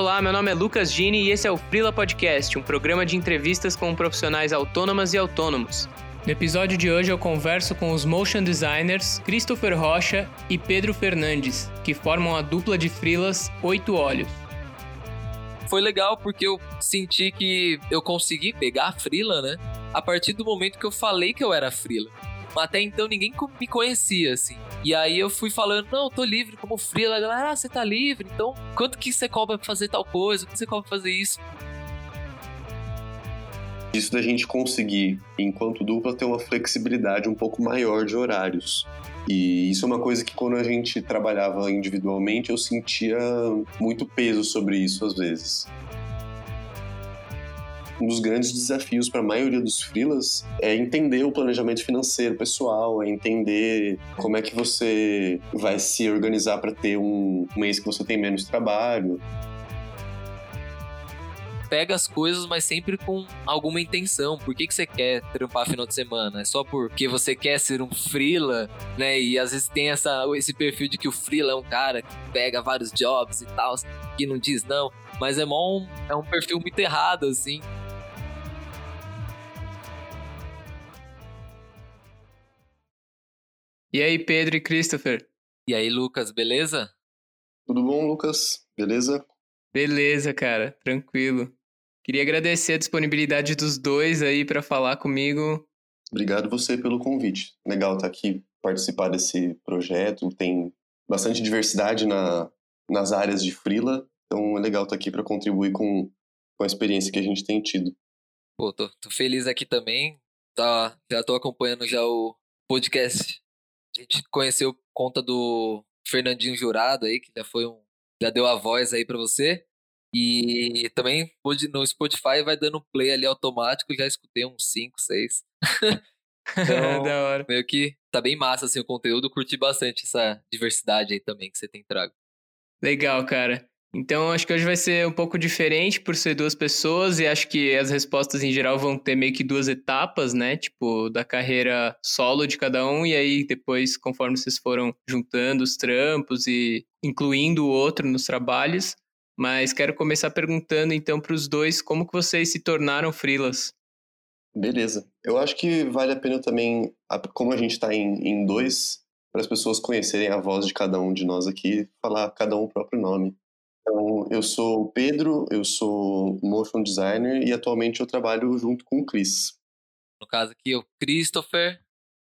Olá, meu nome é Lucas Gini e esse é o Frila Podcast, um programa de entrevistas com profissionais autônomas e autônomos. No episódio de hoje eu converso com os motion designers Christopher Rocha e Pedro Fernandes, que formam a dupla de frilas Oito Olhos. Foi legal porque eu senti que eu consegui pegar a frila, né? A partir do momento que eu falei que eu era frila. Até então ninguém me conhecia, assim. E aí eu fui falando, não, eu tô livre como frila. A galera, ah, você tá livre? Então, quanto que você cobra pra fazer tal coisa? Quanto você cobra pra fazer isso? Isso da gente conseguir, enquanto dupla, ter uma flexibilidade um pouco maior de horários. E isso é uma coisa que quando a gente trabalhava individualmente, eu sentia muito peso sobre isso às vezes. Um dos grandes desafios para a maioria dos freelas é entender o planejamento financeiro pessoal, é entender como é que você vai se organizar para ter um mês que você tem menos trabalho. Pega as coisas, mas sempre com alguma intenção. Por que você quer trampar final de semana? É só porque você quer ser um freela, né? E às vezes tem esse perfil de que o freela é um cara que pega vários jobs e tal, que não diz não. Mas é um perfil muito errado, assim. E aí, Pedro e Christopher? E aí, Lucas, beleza? Tudo bom, Lucas? Beleza? Beleza, cara. Tranquilo. Queria agradecer a disponibilidade dos dois aí para falar comigo. Obrigado você pelo convite. Legal estar aqui, participar desse projeto. Tem bastante diversidade nas áreas de freela. Então é legal estar aqui para contribuir com a experiência que a gente tem tido. Pô, tô feliz aqui também. Tá, já tô acompanhando já o podcast. A gente conheceu conta do Fernandinho Jurado aí, que já deu a voz aí para você. E também no Spotify vai dando play ali automático, já escutei uns 5, 6. Então, da hora. Meio que tá bem massa assim o conteúdo, curti bastante essa diversidade aí também que você tem trago. Legal, cara. Então, acho que hoje vai ser um pouco diferente por ser duas pessoas e acho que as respostas em geral vão ter meio que duas etapas, né? Tipo, da carreira solo de cada um e aí depois, conforme vocês foram juntando os trampos e incluindo o outro nos trabalhos. Mas quero começar perguntando, então, para os dois, como que vocês se tornaram freelas? Beleza. Eu acho que vale a pena também, como a gente está em dois, para as pessoas conhecerem a voz de cada um de nós aqui, falar cada um o próprio nome. Então, eu sou o Pedro, eu sou motion designer e atualmente eu trabalho junto com o Chris. No caso aqui, o Christopher,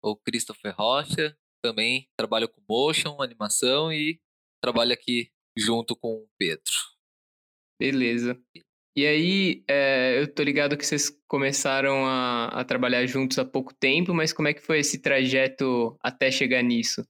ou Christopher Rocha, também trabalho com motion, animação e trabalho aqui junto com o Pedro. Beleza. E aí, eu tô ligado que vocês começaram a trabalhar juntos há pouco tempo, mas como é que foi esse trajeto até chegar nisso?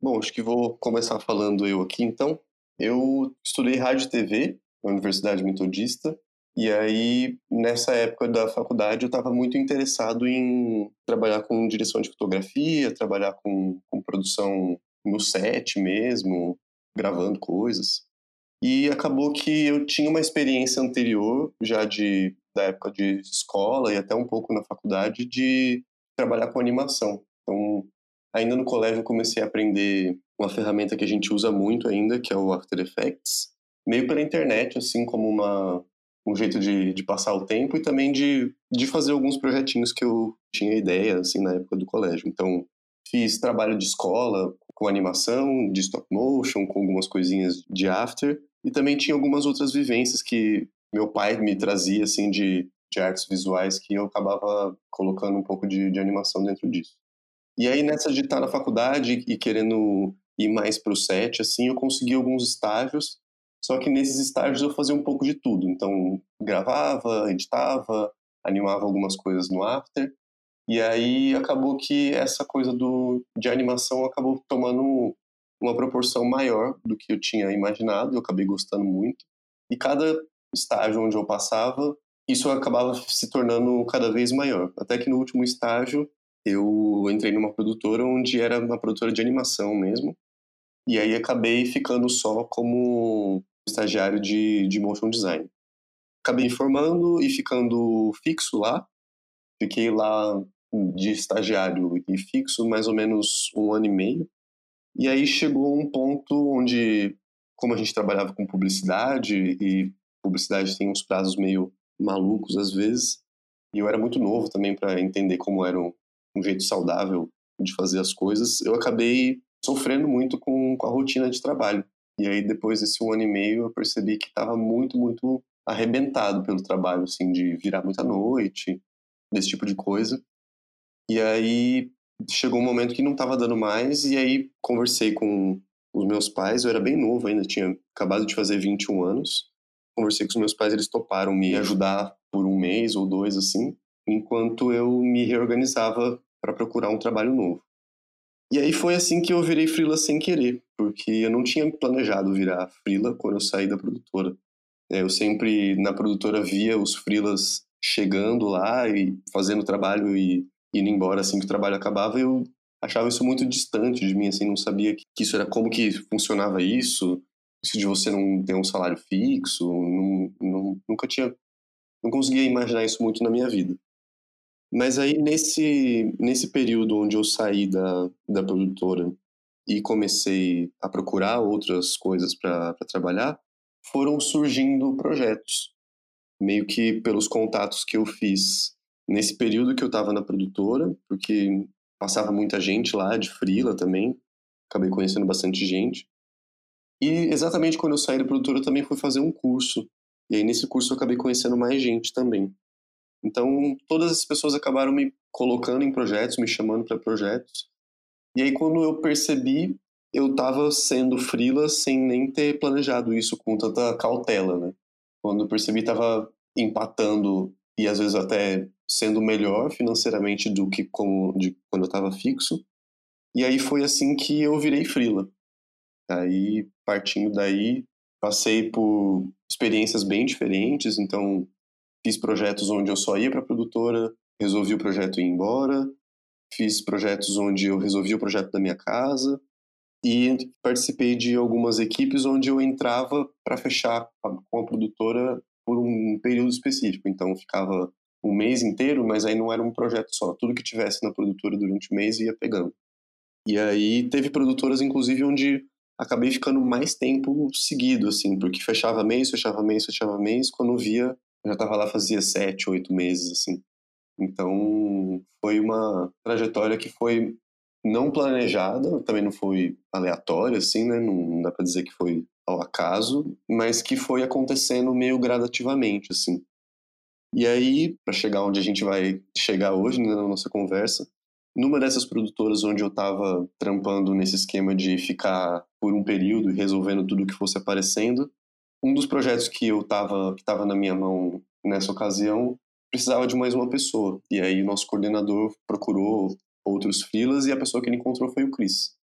Bom, acho que vou começar falando eu aqui, então. Eu estudei rádio e TV na Universidade Metodista e aí nessa época da faculdade eu estava muito interessado em trabalhar com direção de fotografia, trabalhar com produção no set mesmo, gravando coisas. E acabou que eu tinha uma experiência anterior, já da época de escola e até um pouco na faculdade, de trabalhar com animação. Então, ainda no colégio eu comecei a aprender uma ferramenta que a gente usa muito ainda, que é o After Effects, meio pela internet, assim, como um jeito de passar o tempo e também de fazer alguns projetinhos que eu tinha ideia, assim, na época do colégio. Então, fiz trabalho de escola com animação, de stop motion, com algumas coisinhas de After, e também tinha algumas outras vivências que meu pai me trazia, assim, de artes visuais, que eu acabava colocando um pouco de animação dentro disso. E aí, nessa de estar na faculdade e querendo ir mais pro set, assim, eu consegui alguns estágios, só que nesses estágios eu fazia um pouco de tudo. Então, gravava, editava, animava algumas coisas no After, e aí acabou que essa coisa de animação acabou tomando uma proporção maior do que eu tinha imaginado, eu acabei gostando muito. E cada estágio onde eu passava, isso acabava se tornando cada vez maior. Até que no último estágio, eu entrei numa produtora onde era uma produtora de animação mesmo. E aí acabei ficando só como estagiário de motion design. Acabei me formando e ficando fixo lá. Fiquei lá de estagiário e fixo mais ou menos 1 ano e meio. E aí chegou um ponto onde como a gente trabalhava com publicidade, e publicidade tem uns prazos meio malucos às vezes, e eu era muito novo também para entender como era um jeito saudável de fazer as coisas, eu acabei sofrendo muito com a rotina de trabalho. E aí, depois desse 1 ano e meio, eu percebi que estava muito, muito arrebentado pelo trabalho, assim, de virar muita noite, desse tipo de coisa. E aí, chegou um momento que não estava dando mais, e aí conversei com os meus pais, eu era bem novo ainda, tinha acabado de fazer 21 anos. Conversei com os meus pais, eles toparam me ajudar por 1 mês ou 2, assim, enquanto eu me reorganizava para procurar um trabalho novo. E aí foi assim que eu virei freela sem querer, porque eu não tinha planejado virar freela quando eu saí da produtora. Eu sempre, na produtora, via os freelas chegando lá e fazendo trabalho e indo embora assim que o trabalho acabava, eu achava isso muito distante de mim, assim, não sabia que isso era, como que funcionava isso de você não ter um salário fixo, não conseguia imaginar isso muito na minha vida. Mas aí, nesse período onde eu saí da produtora e comecei a procurar outras coisas para trabalhar, foram surgindo projetos, meio que pelos contatos que eu fiz nesse período que eu estava na produtora, porque passava muita gente lá, de freela também, acabei conhecendo bastante gente. E exatamente quando eu saí da produtora, eu também fui fazer um curso, e aí nesse curso eu acabei conhecendo mais gente também. Então, todas as pessoas acabaram me colocando em projetos, me chamando para projetos. E aí, quando eu percebi, eu estava sendo freela sem nem ter planejado isso com tanta cautela, né? Quando eu percebi, estava empatando e, às vezes, até sendo melhor financeiramente do que quando eu estava fixo. E aí, foi assim que eu virei freela. Aí, partindo daí, passei por experiências bem diferentes, então... Fiz projetos onde eu só ia para a produtora, resolvi o projeto e ia embora. Fiz projetos onde eu resolvi o projeto da minha casa. E participei de algumas equipes onde eu entrava para fechar com a produtora por um período específico. Então, ficava 1 mês inteiro, mas aí não era um projeto só. Tudo que tivesse na produtora durante o mês ia pegando. E aí teve produtoras, inclusive, onde acabei ficando mais tempo seguido, assim, porque fechava mês, fechava mês, fechava mês, quando via... Eu já estava lá fazia 7, 8 meses, assim. Então, foi uma trajetória que foi não planejada, também não foi aleatória, assim, né? Não dá para dizer que foi ao acaso, mas que foi acontecendo meio gradativamente, assim. E aí, para chegar onde a gente vai chegar hoje, né, na nossa conversa, numa dessas produtoras onde eu estava trampando nesse esquema de ficar por um período e resolvendo tudo que fosse aparecendo, um dos projetos que estava na minha mão nessa ocasião precisava de mais uma pessoa. E aí o nosso coordenador procurou outros freelas e a pessoa que ele encontrou foi o Chris.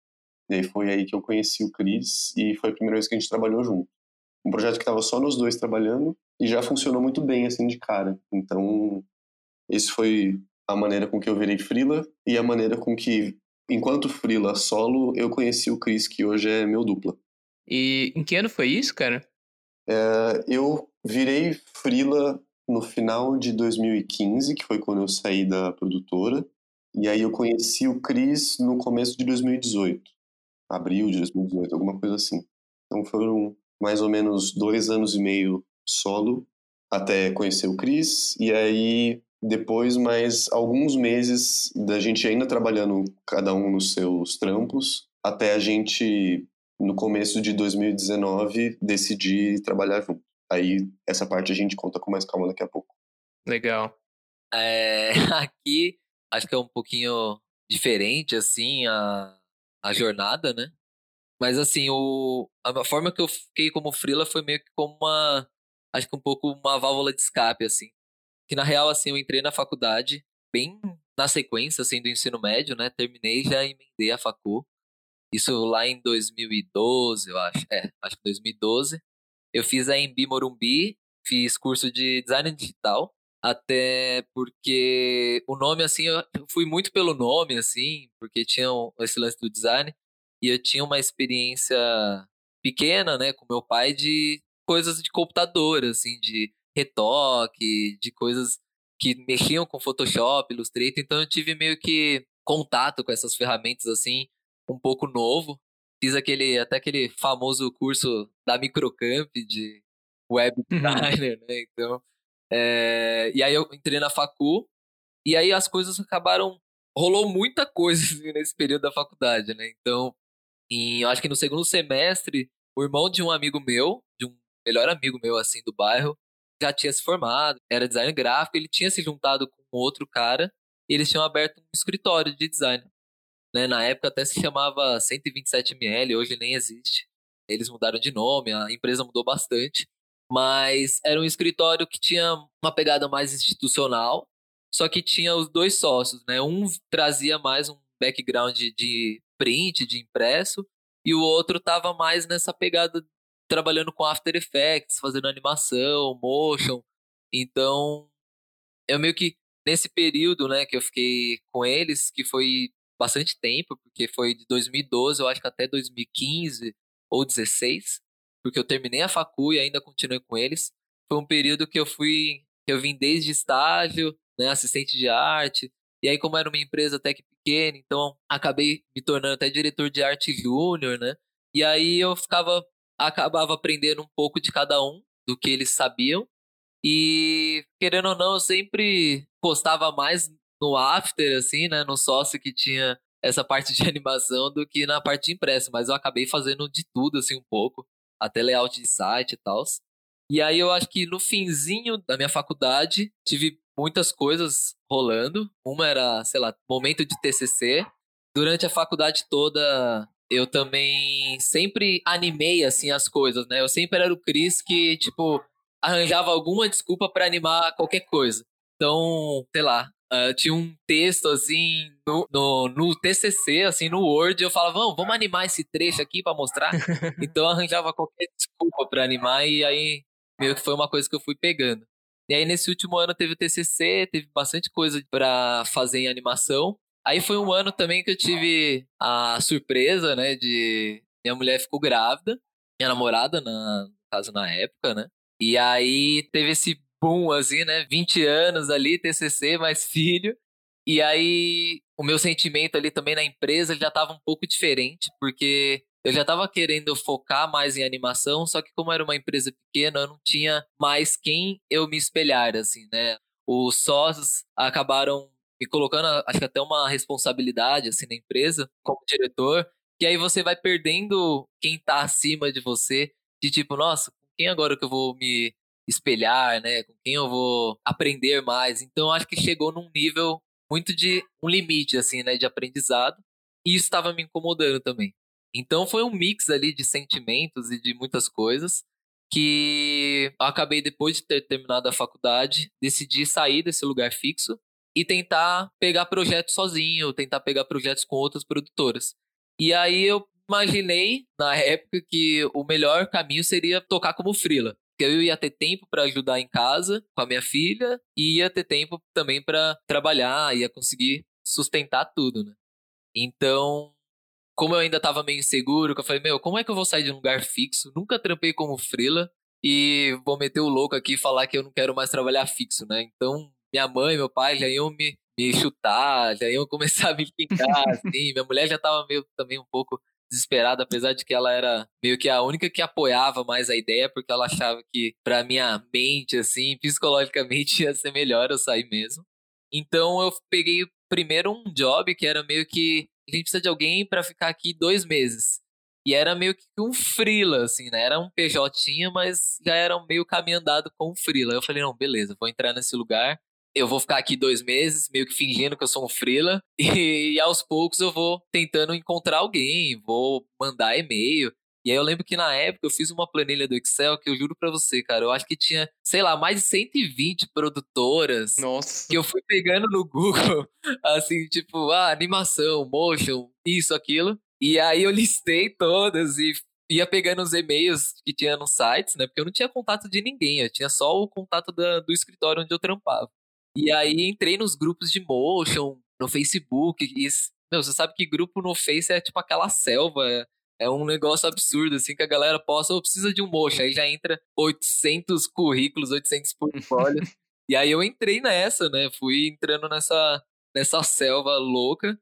E aí foi aí que eu conheci o Chris e foi a primeira vez que a gente trabalhou junto. Um projeto que estava só nós dois trabalhando e já funcionou muito bem, assim, de cara. Então, esse foi a maneira com que eu virei freela e a maneira com que, enquanto freela solo, eu conheci o Chris, que hoje é meu dupla. E em que ano foi isso, cara? Eu virei freela no final de 2015, que foi quando eu saí da produtora, e aí eu conheci o Chris no começo de 2018, abril de 2018, alguma coisa assim. Então foram mais ou menos 2 anos e meio solo até conhecer o Chris, e aí depois mais alguns meses da gente ainda trabalhando cada um nos seus trampos, até a gente... no começo de 2019, decidi trabalhar junto. Aí, essa parte a gente conta com mais calma daqui a pouco. Legal. Aqui, acho que é um pouquinho diferente, assim, a jornada, né? Mas, assim, a forma que eu fiquei como freela foi meio que como uma... Acho que um pouco uma válvula de escape, assim. Que, na real, assim, eu entrei na faculdade bem na sequência, assim, do ensino médio, né? Terminei, já emendei a facu. Isso lá em 2012, eu acho. Acho que 2012. Eu fiz a Embimorumbi, fiz curso de design digital, até porque o nome, assim, eu fui muito pelo nome, assim, porque tinha esse lance do design, e eu tinha uma experiência pequena, né, com meu pai de coisas de computador, assim, de retoque, de coisas que mexiam com Photoshop, Illustrator, então eu tive meio que contato com essas ferramentas, assim, um pouco novo, Fiz até aquele famoso curso da Microcamp de web designer, né? Então, e aí eu entrei na facu, e aí as coisas acabaram... Rolou muita coisa assim, nesse período da faculdade, né? Então, eu acho que no segundo semestre, o irmão de um amigo meu, de um melhor amigo meu, assim, do bairro, já tinha se formado, era designer gráfico, ele tinha se juntado com outro cara, e eles tinham aberto um escritório de design. Né? Na época até se chamava 127ML, hoje nem existe. Eles mudaram de nome, a empresa mudou bastante. Mas era um escritório que tinha uma pegada mais institucional, só que tinha os dois sócios, né? Um trazia mais um background de print, de impresso, e o outro estava mais nessa pegada, trabalhando com After Effects, fazendo animação, motion. Então, eu meio que, nesse período, né, que eu fiquei com eles, que foi bastante tempo, porque foi de 2012, eu acho que até 2015 ou 2016, porque eu terminei a facu e ainda continuei com eles. Foi um período que eu vim desde estágio, né, assistente de arte, e aí como era uma empresa até que pequena, então acabei me tornando até diretor de arte júnior, né, e aí eu acabava aprendendo um pouco de cada um, do que eles sabiam, e querendo ou não, eu sempre postava mais no after, assim, né, no sócio que tinha essa parte de animação do que na parte de impresso, mas eu acabei fazendo de tudo, assim, um pouco, até layout de site e tal. E aí eu acho que no finzinho da minha faculdade tive muitas coisas rolando. Uma era, sei lá, momento de TCC. Durante a faculdade toda eu também sempre animei, assim, as coisas, né? Eu sempre era o Chris que, tipo, arranjava alguma desculpa pra animar qualquer coisa. Então, sei lá, tinha um texto, assim, no TCC, assim, no Word, eu falava, vamos animar esse trecho aqui pra mostrar? Então, eu arranjava qualquer desculpa pra animar, e aí, meio que foi uma coisa que eu fui pegando. E aí, nesse último ano, teve o TCC, teve bastante coisa pra fazer em animação. Aí, foi um ano também que eu tive a surpresa, né, de... Minha mulher ficou grávida, minha namorada, no caso, na época, né? E aí, teve esse boom, assim, né, 20 anos ali, TCC, mais filho, e aí o meu sentimento ali também na empresa já estava um pouco diferente, porque eu já estava querendo focar mais em animação, só que como era uma empresa pequena, eu não tinha mais quem eu me espelhar, assim, né, os sócios acabaram me colocando, acho que até uma responsabilidade, assim, na empresa, como diretor, que aí você vai perdendo quem tá acima de você, de tipo, nossa, com quem agora que eu vou me espelhar, né, com quem eu vou aprender mais. Então, acho que chegou num nível muito de um limite, assim, né, de aprendizado, e isso estava me incomodando também. Então, foi um mix ali de sentimentos e de muitas coisas que eu acabei, depois de ter terminado a faculdade, decidi sair desse lugar fixo e tentar pegar projetos sozinho, tentar pegar projetos com outras produtoras. E aí, eu imaginei, na época, que o melhor caminho seria tocar como freela. Porque eu ia ter tempo para ajudar em casa com a minha filha e ia ter tempo também para trabalhar, ia conseguir sustentar tudo, né? Então, como eu ainda estava meio inseguro, eu falei, como é que eu vou sair de um lugar fixo? Nunca trampei como freela e vou meter o louco aqui e falar que eu não quero mais trabalhar fixo, né? Então, minha mãe e meu pai já iam me chutar, já iam começar a me brincar, assim. Minha mulher já estava meio também um pouco desesperada, apesar de que ela era meio que a única que apoiava mais a ideia, porque ela achava que pra minha mente, assim, psicologicamente ia ser melhor eu sair mesmo. Então eu peguei primeiro um job que era meio que, a gente precisa de alguém pra ficar aqui 2 meses. E era meio que um freela, assim, né? Era um PJinha, mas já era meio caminho andado com um freela. Eu falei, não, beleza, vou entrar nesse lugar, eu vou ficar aqui 2 meses, meio que fingindo que eu sou um freela, e aos poucos eu vou tentando encontrar alguém, vou mandar e-mail. E aí eu lembro que na época eu fiz uma planilha do Excel que eu juro pra você, cara, eu acho que tinha, sei lá, mais de 120 produtoras. Nossa. Que eu fui pegando no Google, assim, tipo, animação, motion, isso, aquilo. E aí eu listei todas e ia pegando os e-mails que tinha nos sites, né, porque eu não tinha contato de ninguém, eu tinha só o contato do escritório onde eu trampava. E aí entrei nos grupos de motion, no Facebook, e, você sabe que grupo no Face é tipo aquela selva, é um negócio absurdo, assim, que a galera posta, precisa de um motion, aí já entra 800 currículos, 800 portfólios, e aí eu entrei nessa, né, fui entrando nessa selva louca,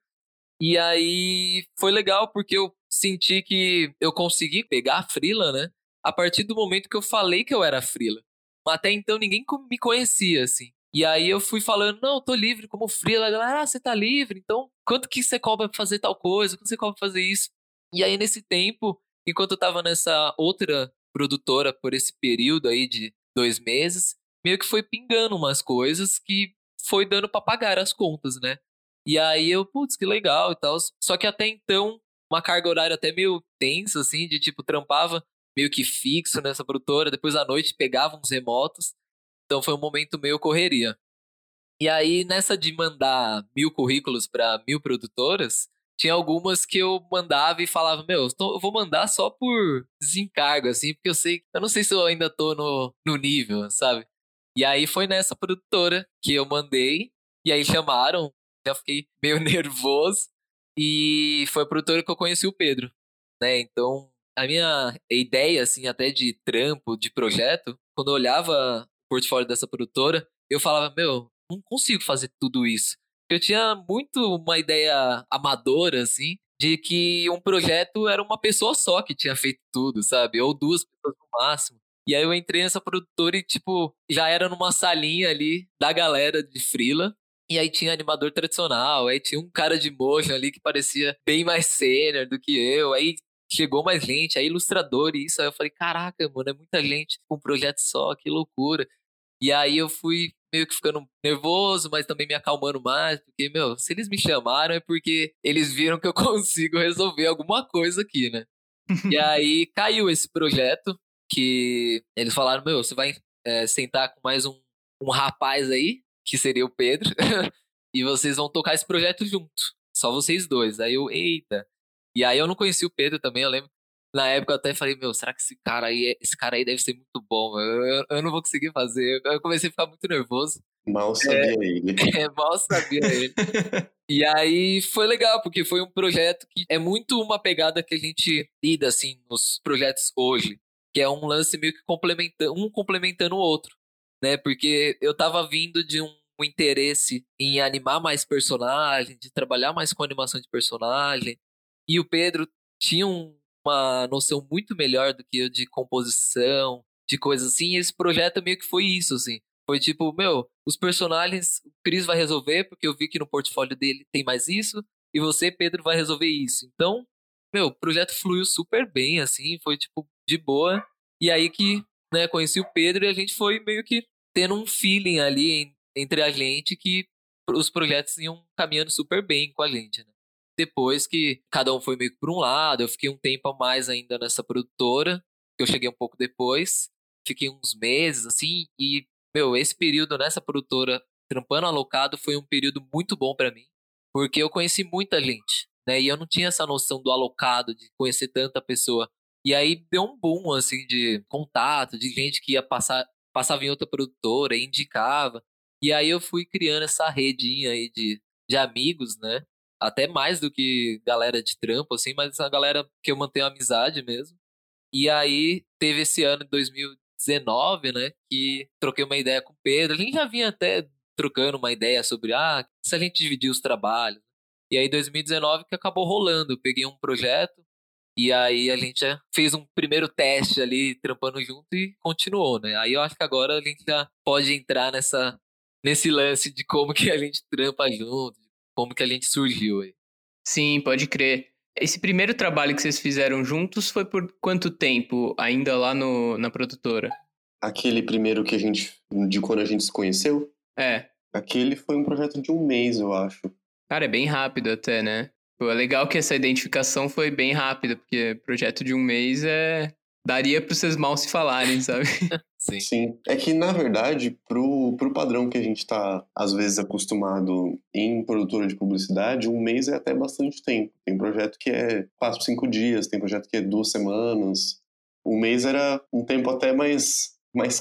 E aí foi legal porque eu senti que eu consegui pegar a frila, né? A partir do momento que eu falei que eu era frila. Até então ninguém me conhecia, assim. E aí eu fui falando, não, eu tô livre como frila. A galera, ah, você tá livre? Então, quanto que você cobra pra fazer tal coisa? Quanto você cobra pra fazer isso? E aí nesse tempo, enquanto eu tava nessa outra produtora por esse período aí de 2 meses, meio que foi pingando umas coisas que foi dando pra pagar as contas, né? E aí eu, putz, que legal e tal. Só que até então, uma carga horária até meio tensa, assim, de tipo, trampava meio que fixo nessa produtora. Depois à noite pegava uns remotos. Então foi um momento meio correria. E aí nessa de mandar 1000 currículos pra 1000 produtoras, tinha algumas que eu mandava e falava, meu, eu vou mandar só por desencargo, assim, porque eu não sei se eu ainda tô no nível, sabe? E aí foi nessa produtora que eu mandei, e aí chamaram, já fiquei meio nervoso, e foi a produtora que eu conheci o Pedro, né? Então, a minha ideia, assim, até de trampo, de projeto, quando eu olhava o portfólio dessa produtora, eu falava, meu, não consigo fazer tudo isso. Eu tinha muito uma ideia amadora, assim, de que um projeto era uma pessoa só que tinha feito tudo, sabe? Ou 2 pessoas no máximo. E aí eu entrei nessa produtora e, tipo, já era numa salinha ali da galera de frila. E aí tinha animador tradicional, aí tinha um cara de motion ali que parecia bem mais sênior do que eu. Aí chegou mais gente, aí ilustrador e isso. Aí eu falei, caraca, mano, é muita gente com um projeto só, que loucura. E aí eu fui meio que ficando nervoso, mas também me acalmando mais, porque, meu, se eles me chamaram é porque eles viram que eu consigo resolver alguma coisa aqui, né? E aí caiu esse projeto, que eles falaram, meu, você vai sentar com mais um rapaz aí, que seria o Pedro, e vocês vão tocar esse projeto junto, só vocês dois. Aí eu, eita. E aí eu não conheci o Pedro também, eu lembro. Na época eu até falei, meu, será que esse cara aí deve ser muito bom? Eu não vou conseguir fazer. Eu comecei a ficar muito nervoso. Mal sabia ele. Mal sabia ele. E aí foi legal, porque foi um projeto que é muito uma pegada que a gente lida, assim, nos projetos hoje. Que é um lance meio que complementando o outro, né? Porque eu tava vindo de um interesse em animar mais personagem, de trabalhar mais com animação de personagem. E o Pedro tinha uma noção muito melhor do que eu de composição, de coisas assim, e esse projeto meio que foi isso, assim. Foi tipo, meu, os personagens, o Chris vai resolver, porque eu vi que no portfólio dele tem mais isso, e você, Pedro, vai resolver isso. Então, meu, o projeto fluiu super bem, assim, foi tipo, de boa, e aí que, né, conheci o Pedro, e a gente foi meio que tendo um feeling ali entre a gente, que os projetos iam caminhando super bem com a gente, né? Depois que cada um foi meio que por um lado, eu fiquei um tempo a mais ainda nessa produtora, que eu cheguei um pouco depois, fiquei uns meses, assim, e, meu, esse período nessa produtora, trampando alocado, foi um período muito bom pra mim, porque eu conheci muita gente, né, e eu não tinha essa noção do alocado, de conhecer tanta pessoa, e aí deu um boom, assim, de contato, de gente que ia passava em outra produtora, indicava, e aí eu fui criando essa redinha aí de amigos, né, até mais do que galera de trampo, assim, mas a galera que eu mantenho amizade mesmo. E aí teve esse ano de 2019, né, que troquei uma ideia com o Pedro. A gente já vinha até trocando uma ideia sobre, se a gente dividir os trabalhos. E aí 2019 que acabou rolando. Eu peguei um projeto e aí a gente já fez um primeiro teste ali, trampando junto e continuou, né. Aí eu acho que agora a gente já pode entrar nesse lance de como que a gente trampa junto. Como que a gente surgiu aí? Sim, pode crer. Esse primeiro trabalho que vocês fizeram juntos foi por quanto tempo ainda lá na produtora? Aquele primeiro que de quando a gente se conheceu? É. Aquele foi um projeto de 1 mês, eu acho. Cara, é bem rápido até, né? Pô, é legal que essa identificação foi bem rápida, porque projeto de 1 mês daria para vocês mal se falarem, sabe? Sim. Sim. É que, na verdade, pro padrão que a gente tá, às vezes, acostumado em produtora de publicidade, 1 mês é até bastante tempo. Tem projeto que é 4-5 dias, tem projeto que é 2 semanas. 1 mês era um tempo até mais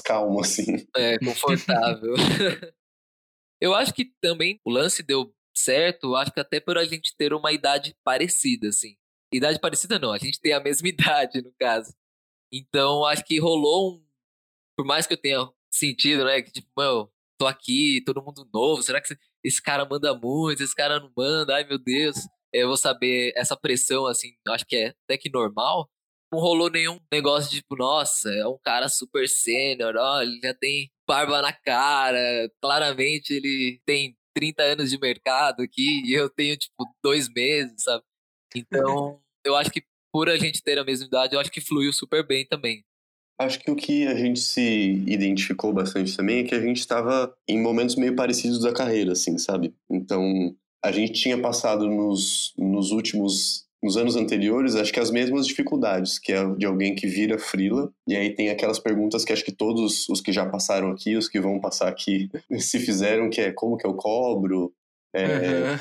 calmo, assim. É, confortável. Eu acho que também o lance deu certo, acho que até por a gente ter uma idade parecida, assim. Idade parecida não, a gente tem a mesma idade, no caso. Então, acho que rolou por mais que eu tenha sentido, né, que tipo, meu, tô aqui, todo mundo novo, será que esse cara manda muito, esse cara não manda, ai meu Deus. eu vou saber essa pressão, assim, acho que é até que normal. Não rolou nenhum negócio de, tipo, nossa, é um cara super sênior, ó, ele já tem barba na cara, claramente ele tem 30 anos de mercado aqui e eu tenho, tipo, 2 meses, sabe? Então, eu acho que por a gente ter a mesma idade, eu acho que fluiu super bem também. Acho que o que a gente se identificou bastante também é que a gente estava em momentos meio parecidos da carreira, assim, sabe? Então, a gente tinha passado nos anos anteriores, acho que as mesmas dificuldades, que é de alguém que vira freela, e aí tem aquelas perguntas que acho que todos os que já passaram aqui, os que vão passar aqui, se fizeram, que é como que eu cobro,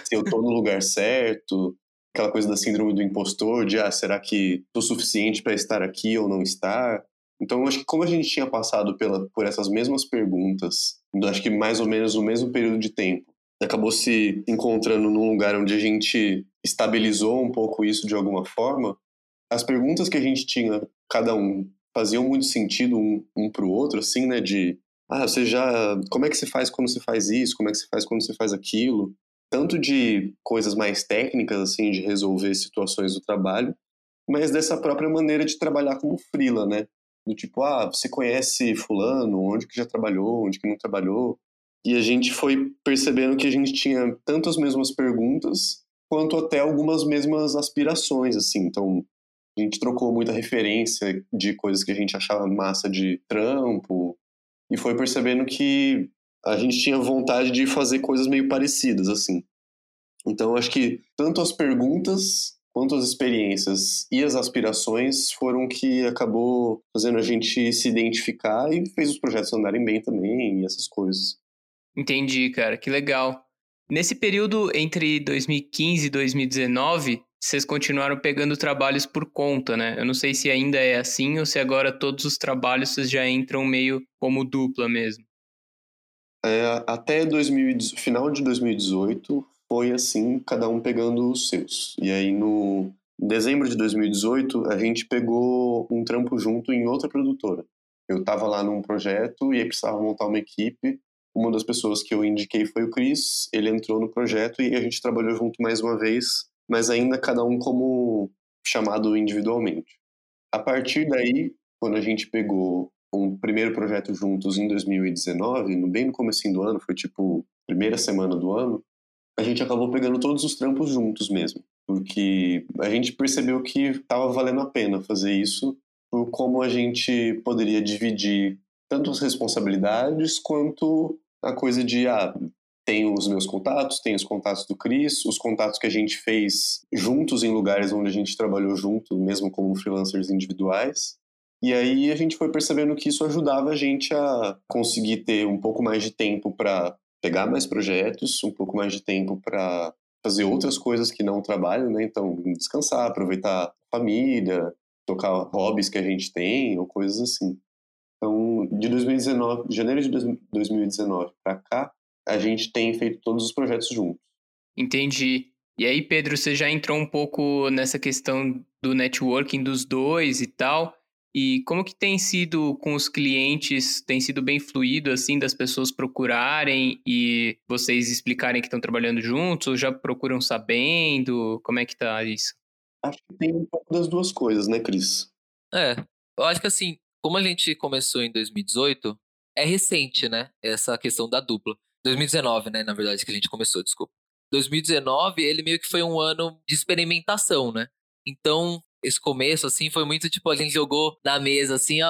se eu tô no lugar certo, aquela coisa da síndrome do impostor, de, será que tô suficiente para estar aqui ou não estar? Então, acho que como a gente tinha passado por essas mesmas perguntas, acho que mais ou menos no mesmo período de tempo, acabou se encontrando num lugar onde a gente estabilizou um pouco isso de alguma forma. As perguntas que a gente tinha, cada um, faziam muito sentido um pro outro, assim, né? De, você já... Como é que se faz quando se faz isso? Como é que se faz quando se faz aquilo? Tanto de coisas mais técnicas, assim, de resolver situações do trabalho, mas dessa própria maneira de trabalhar como freela, né? Do tipo, você conhece fulano, onde que já trabalhou, onde que não trabalhou. E a gente foi percebendo que a gente tinha tanto as mesmas perguntas, quanto até algumas mesmas aspirações, assim. Então, a gente trocou muita referência de coisas que a gente achava massa de trampo, e foi percebendo que a gente tinha vontade de fazer coisas meio parecidas, assim. Então, acho que tanto as perguntas, quanto as experiências e as aspirações foram que acabou fazendo a gente se identificar e fez os projetos andarem bem também, e essas coisas. Entendi, cara, que legal. Nesse período entre 2015 e 2019, vocês continuaram pegando trabalhos por conta, né? Eu não sei se ainda é assim ou se agora todos os trabalhos vocês já entram meio como dupla mesmo. Até final de 2018 foi assim, cada um pegando os seus. E aí no dezembro de 2018 a gente pegou um trampo junto em outra produtora. Eu tava lá num projeto e aí precisava montar uma equipe. Uma das pessoas que eu indiquei foi o Chris, ele entrou no projeto e a gente trabalhou junto mais uma vez, mas ainda cada um como chamado individualmente. A partir daí, quando a gente pegou um primeiro projeto juntos em 2019, bem no comecinho do ano, foi tipo primeira semana do ano, a gente acabou pegando todos os trampos juntos mesmo, porque a gente percebeu que estava valendo a pena fazer isso, por como a gente poderia dividir tanto as responsabilidades quanto a coisa de, tem os meus contatos, tem os contatos do Chris, os contatos que a gente fez juntos em lugares onde a gente trabalhou junto, mesmo como freelancers individuais. E aí a gente foi percebendo que isso ajudava a gente a conseguir ter um pouco mais de tempo para pegar mais projetos, um pouco mais de tempo para fazer outras coisas que não trabalham, né? Então, descansar, aproveitar a família, tocar hobbies que a gente tem ou coisas assim. Então, janeiro de 2019 para cá, a gente tem feito todos os projetos juntos. Entendi. E aí, Pedro, você já entrou um pouco nessa questão do networking dos dois e tal, e como que tem sido com os clientes, tem sido bem fluido, assim, das pessoas procurarem e vocês explicarem que estão trabalhando juntos, ou já procuram sabendo, como é que tá isso? Acho que tem um pouco das duas coisas, né, Cris? Eu acho que assim, como a gente começou em 2018, é recente, né? Essa questão da dupla. 2019, né? Na verdade, que a gente começou, desculpa. 2019, ele meio que foi um ano de experimentação, né? Então, esse começo, assim, foi muito tipo, a gente jogou na mesa, assim,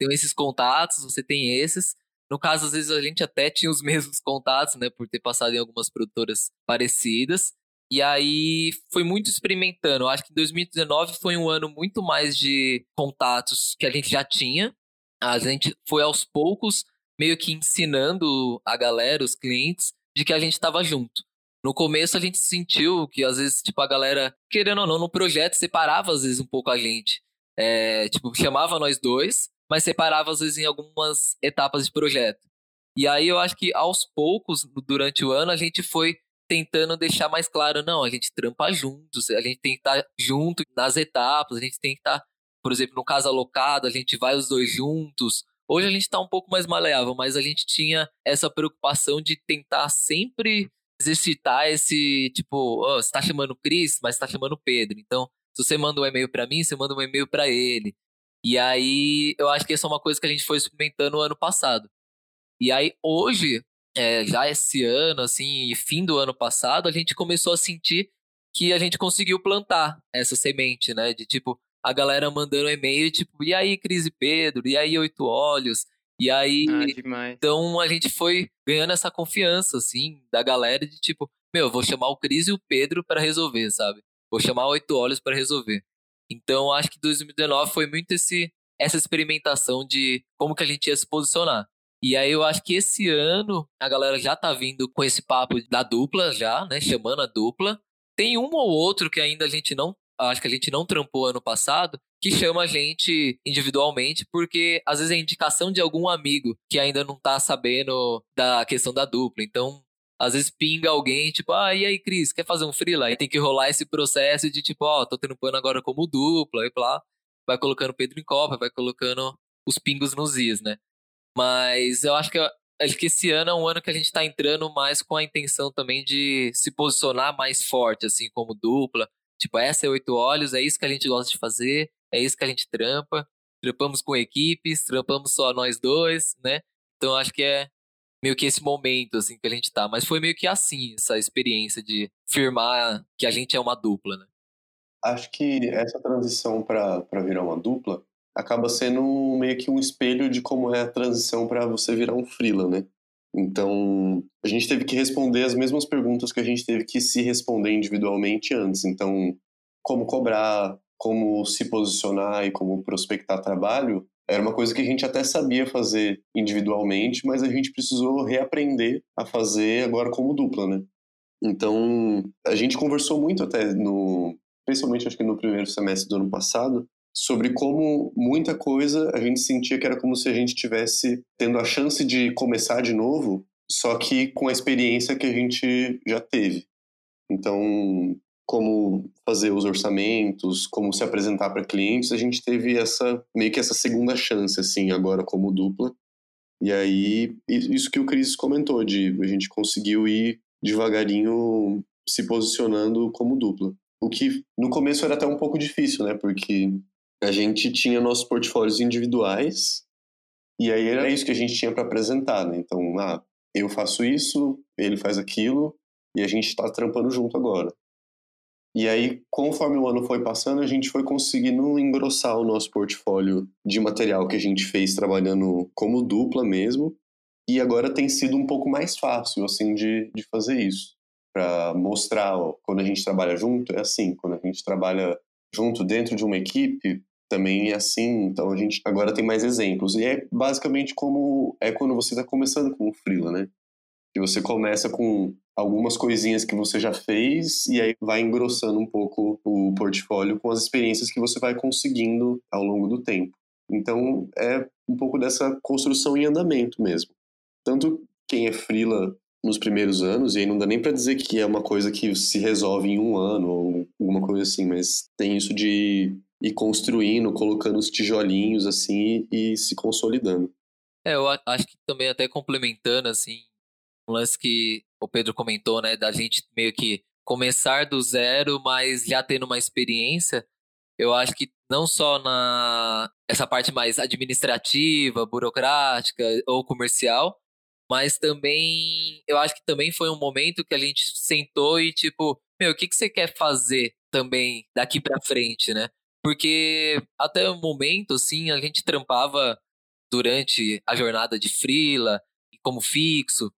tem esses contatos, você tem esses. No caso, às vezes, a gente até tinha os mesmos contatos, né? Por ter passado em algumas produtoras parecidas. E aí, foi muito experimentando. Eu acho que 2019 foi um ano muito mais de contatos que a gente já tinha. A gente foi aos poucos meio que ensinando a galera, os clientes, de que a gente estava junto. No começo, a gente sentiu que, às vezes, tipo, a galera, querendo ou não, no projeto, separava, às vezes, um pouco a gente. Chamava nós dois, mas separava, às vezes, em algumas etapas de projeto. E aí, eu acho que, aos poucos, durante o ano, a gente foi tentando deixar mais claro, não, a gente trampa juntos, a gente tem que estar junto nas etapas, a gente tem que estar, por exemplo, no caso alocado, a gente vai os dois juntos. Hoje a gente está um pouco mais maleável, mas a gente tinha essa preocupação de tentar sempre exercitar esse, tipo, oh, você tá chamando o Chris, mas você tá chamando o Pedro. Então, se você manda um e-mail pra mim, você manda um e-mail pra ele. E aí, eu acho que essa é uma coisa que a gente foi experimentando no ano passado. E aí, hoje, já esse ano, assim, fim do ano passado, a gente começou a sentir que a gente conseguiu plantar essa semente, né? De, tipo, a galera mandando e-mail, tipo, e aí, Cris e Pedro? E aí, Oito Olhos? E aí, então a gente foi ganhando essa confiança, assim, da galera de tipo, meu, vou chamar o Cris e o Pedro pra resolver, sabe? Vou chamar o Oito Olhos pra resolver. Então, acho que 2019 foi muito essa experimentação de como que a gente ia se posicionar. E aí eu acho que esse ano a galera já tá vindo com esse papo da dupla já, né? Chamando a dupla. Tem um ou outro que ainda a gente não, acho que a gente não trampou ano passado, que chama a gente individualmente, porque às vezes é indicação de algum amigo que ainda não tá sabendo da questão da dupla. Então, às vezes pinga alguém, tipo, ah, e aí, Cris, quer fazer um freela? Aí tem que rolar esse processo de tipo, ó, tô trampando agora como dupla, e lá, vai colocando Pedro em copa, vai colocando os pingos nos is, né? Mas eu acho que esse ano é um ano que a gente tá entrando mais com a intenção também de se posicionar mais forte, assim, como dupla. Tipo, essa é Oito Olhos, é isso que a gente gosta de fazer, é isso que a gente trampa. Trampamos com equipes, trampamos só nós dois, né? Então acho que é meio que esse momento, assim, que a gente tá. Mas foi meio que assim, essa experiência de firmar que a gente é uma dupla, né? Acho que essa transição pra virar uma dupla acaba sendo meio que um espelho de como é a transição para você virar um freela, né? Então, a gente teve que responder as mesmas perguntas que a gente teve que se responder individualmente antes. Então, como cobrar, como se posicionar e como prospectar trabalho, era uma coisa que a gente até sabia fazer individualmente, mas a gente precisou reaprender a fazer agora como dupla, né? Então, a gente conversou muito até, principalmente acho que no primeiro semestre do ano passado, sobre como muita coisa a gente sentia que era como se a gente estivesse tendo a chance de começar de novo, só que com a experiência que a gente já teve. Então, como fazer os orçamentos, como se apresentar para clientes, a gente teve meio que essa segunda chance, assim, agora como dupla. E aí, isso que o Cris comentou, de a gente conseguiu ir devagarinho se posicionando como dupla. O que no começo era até um pouco difícil, né? Porque a gente tinha nossos portfólios individuais e aí era isso que a gente tinha para apresentar, né? Então, eu faço isso, ele faz aquilo e a gente está trampando junto agora. E aí, conforme o ano foi passando, a gente foi conseguindo engrossar o nosso portfólio de material que a gente fez trabalhando como dupla mesmo, e agora tem sido um pouco mais fácil, assim, de fazer isso, para mostrar, ó, quando a gente trabalha junto é assim, quando a gente trabalha junto dentro de uma equipe, também é assim. Então a gente agora tem mais exemplos. E é basicamente como é quando você está começando com o freela, né? Que você começa com algumas coisinhas que você já fez e aí vai engrossando um pouco o portfólio com as experiências que você vai conseguindo ao longo do tempo. Então é um pouco dessa construção em andamento mesmo. Tanto quem é freela nos primeiros anos, e aí não dá nem pra dizer que é uma coisa que se resolve em um ano ou alguma coisa assim, mas tem isso de ir construindo, colocando os tijolinhos assim e se consolidando. Eu acho que também até complementando assim, um lance que o Pedro comentou, né, da gente meio que começar do zero, mas já tendo uma experiência, eu acho que não só essa parte mais administrativa, burocrática ou comercial, mas também, eu acho que também foi um momento que a gente sentou e tipo, meu, o que você quer fazer também daqui pra frente, né? Porque até o momento, assim, a gente trampava durante a jornada de freela, como fixo.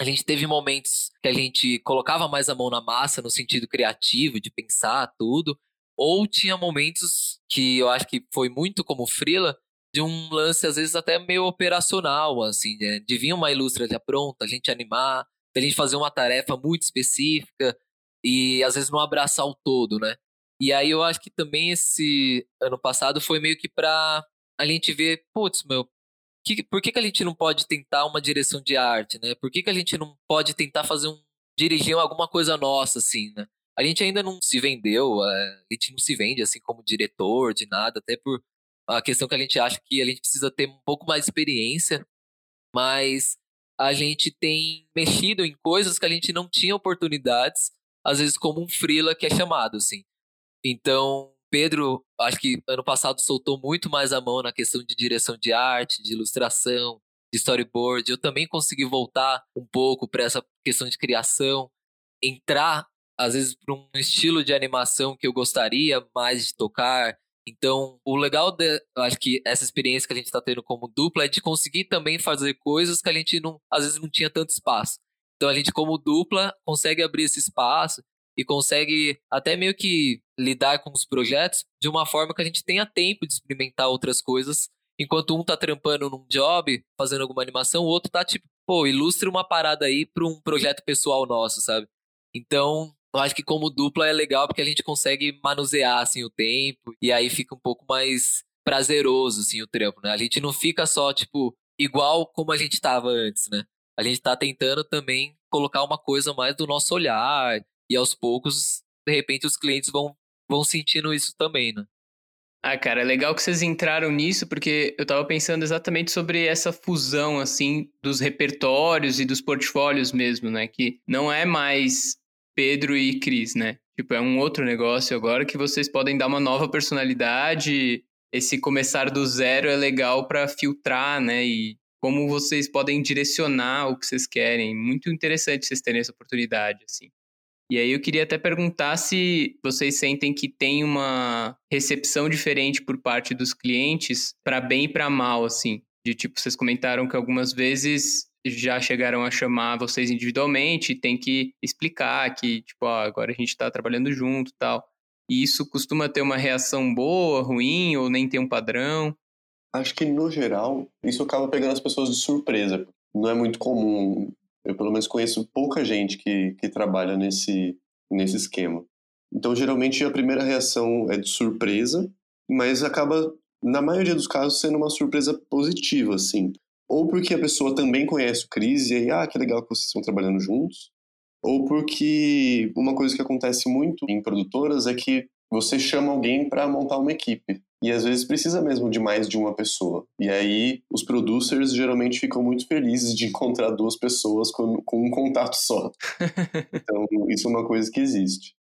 A gente teve momentos que a gente colocava mais a mão na massa no sentido criativo, de pensar tudo, ou tinha momentos que eu acho que foi muito como freela, de um lance, às vezes, até meio operacional, assim, né? De vir uma ilustra já pronta, a gente animar, a gente fazer uma tarefa muito específica e, às vezes, não abraçar o todo, né? E aí, eu acho que também esse ano passado foi meio que pra a gente ver, putz, meu, por que a gente não pode tentar uma direção de arte, né? Por que a gente não pode tentar dirigir alguma coisa nossa, assim, né? A gente ainda não se vendeu, a gente não se vende, assim, como diretor, de nada, até por a questão que a gente acha que a gente precisa ter um pouco mais de experiência, mas a gente tem mexido em coisas que a gente não tinha oportunidades, às vezes como um freela que é chamado, assim. Então, Pedro, acho que ano passado soltou muito mais a mão na questão de direção de arte, de ilustração, de storyboard. Eu também consegui voltar um pouco para essa questão de criação, entrar, às vezes, para um estilo de animação que eu gostaria mais de tocar. Então, o legal, acho que essa experiência que a gente está tendo como dupla é de conseguir também fazer coisas que a gente, não, às vezes, não tinha tanto espaço. Então, a gente, como dupla, consegue abrir esse espaço e consegue até meio que lidar com os projetos de uma forma que a gente tenha tempo de experimentar outras coisas. Enquanto um tá trampando num job, fazendo alguma animação, o outro tá tipo, pô, ilustre uma parada aí para um projeto pessoal nosso, sabe? Então, eu acho que como dupla é legal porque a gente consegue manusear, assim, o tempo e aí fica um pouco mais prazeroso, assim, o trampo, né? A gente não fica só, tipo, igual como a gente tava antes, né? A gente tá tentando também colocar uma coisa mais do nosso olhar e aos poucos, de repente, os clientes vão sentindo isso também, né? Ah, cara, é legal que vocês entraram nisso, porque eu tava pensando exatamente sobre essa fusão, assim, dos repertórios e dos portfólios mesmo, né? Que não é mais Pedro e Cris, né? Tipo, é um outro negócio agora que vocês podem dar uma nova personalidade. Esse começar do zero é legal pra filtrar, né? E como vocês podem direcionar o que vocês querem. Muito interessante vocês terem essa oportunidade, assim. E aí eu queria até perguntar se vocês sentem que tem uma recepção diferente por parte dos clientes para bem e para mal, assim. De tipo, vocês comentaram que algumas vezes já chegaram a chamar vocês individualmente, tem que explicar que, tipo, ó, agora a gente está trabalhando junto e tal. E isso costuma ter uma reação boa, ruim, ou nem tem um padrão? Acho que, no geral, isso acaba pegando as pessoas de surpresa. Não é muito comum. Eu, pelo menos, conheço pouca gente que trabalha nesse esquema. Então, geralmente, a primeira reação é de surpresa, mas acaba, na maioria dos casos, sendo uma surpresa positiva, assim. Ou porque a pessoa também conhece o Cris e aí, ah, que legal que vocês estão trabalhando juntos. Ou porque uma coisa que acontece muito em produtoras é que você chama alguém para montar uma equipe. E, às vezes, precisa mesmo de mais de uma pessoa. E aí, os producers geralmente ficam muito felizes de encontrar duas pessoas com um contato só. Então, isso é uma coisa que existe.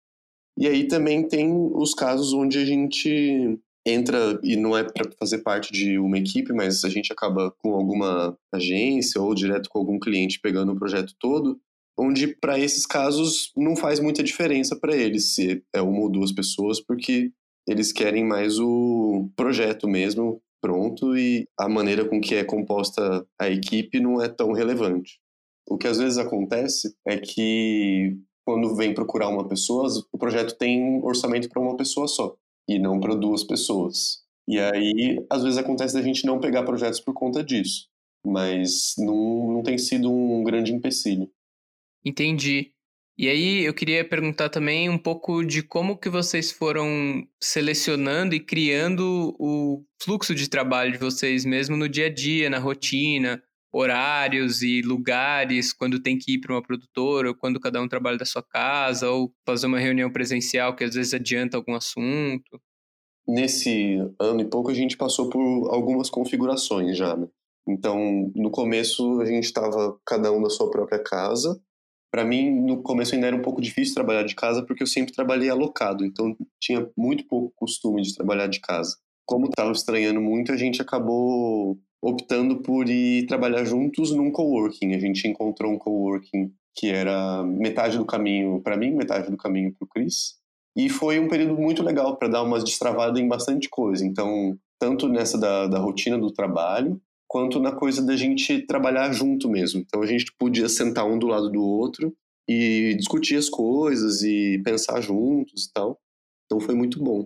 E aí, também tem os casos onde a gente entra, e não é para fazer parte de uma equipe, mas a gente acaba com alguma agência ou direto com algum cliente pegando o projeto todo, onde, para esses casos, não faz muita diferença para eles se é uma ou duas pessoas, porque eles querem mais o projeto mesmo, pronto, e a maneira com que é composta a equipe não é tão relevante. O que às vezes acontece é que quando vem procurar uma pessoa, o projeto tem um orçamento para uma pessoa só, e não para duas pessoas. E aí, às vezes acontece da gente não pegar projetos por conta disso, mas não tem sido um grande empecilho. Entendi. E aí eu queria perguntar também um pouco de como que vocês foram selecionando e criando o fluxo de trabalho de vocês mesmo no dia a dia, na rotina, horários e lugares, quando tem que ir para uma produtora, ou quando cada um trabalha da sua casa, ou fazer uma reunião presencial que às vezes adianta algum assunto. Nesse ano e pouco a gente passou por algumas configurações já, né? Então, no começo a gente estava cada um da sua própria casa. Para mim, no começo ainda era um pouco difícil trabalhar de casa porque eu sempre trabalhei alocado, então tinha muito pouco costume de trabalhar de casa. Como estava estranhando muito, a gente acabou optando por ir trabalhar juntos num coworking. A gente encontrou um coworking que era metade do caminho para mim, metade do caminho para o Cris. E foi um período muito legal para dar umas destravadas em bastante coisa. Então, tanto nessa da rotina do trabalho, quanto na coisa da gente trabalhar junto mesmo. Então, a gente podia sentar um do lado do outro e discutir as coisas e pensar juntos e tal. Então, foi muito bom.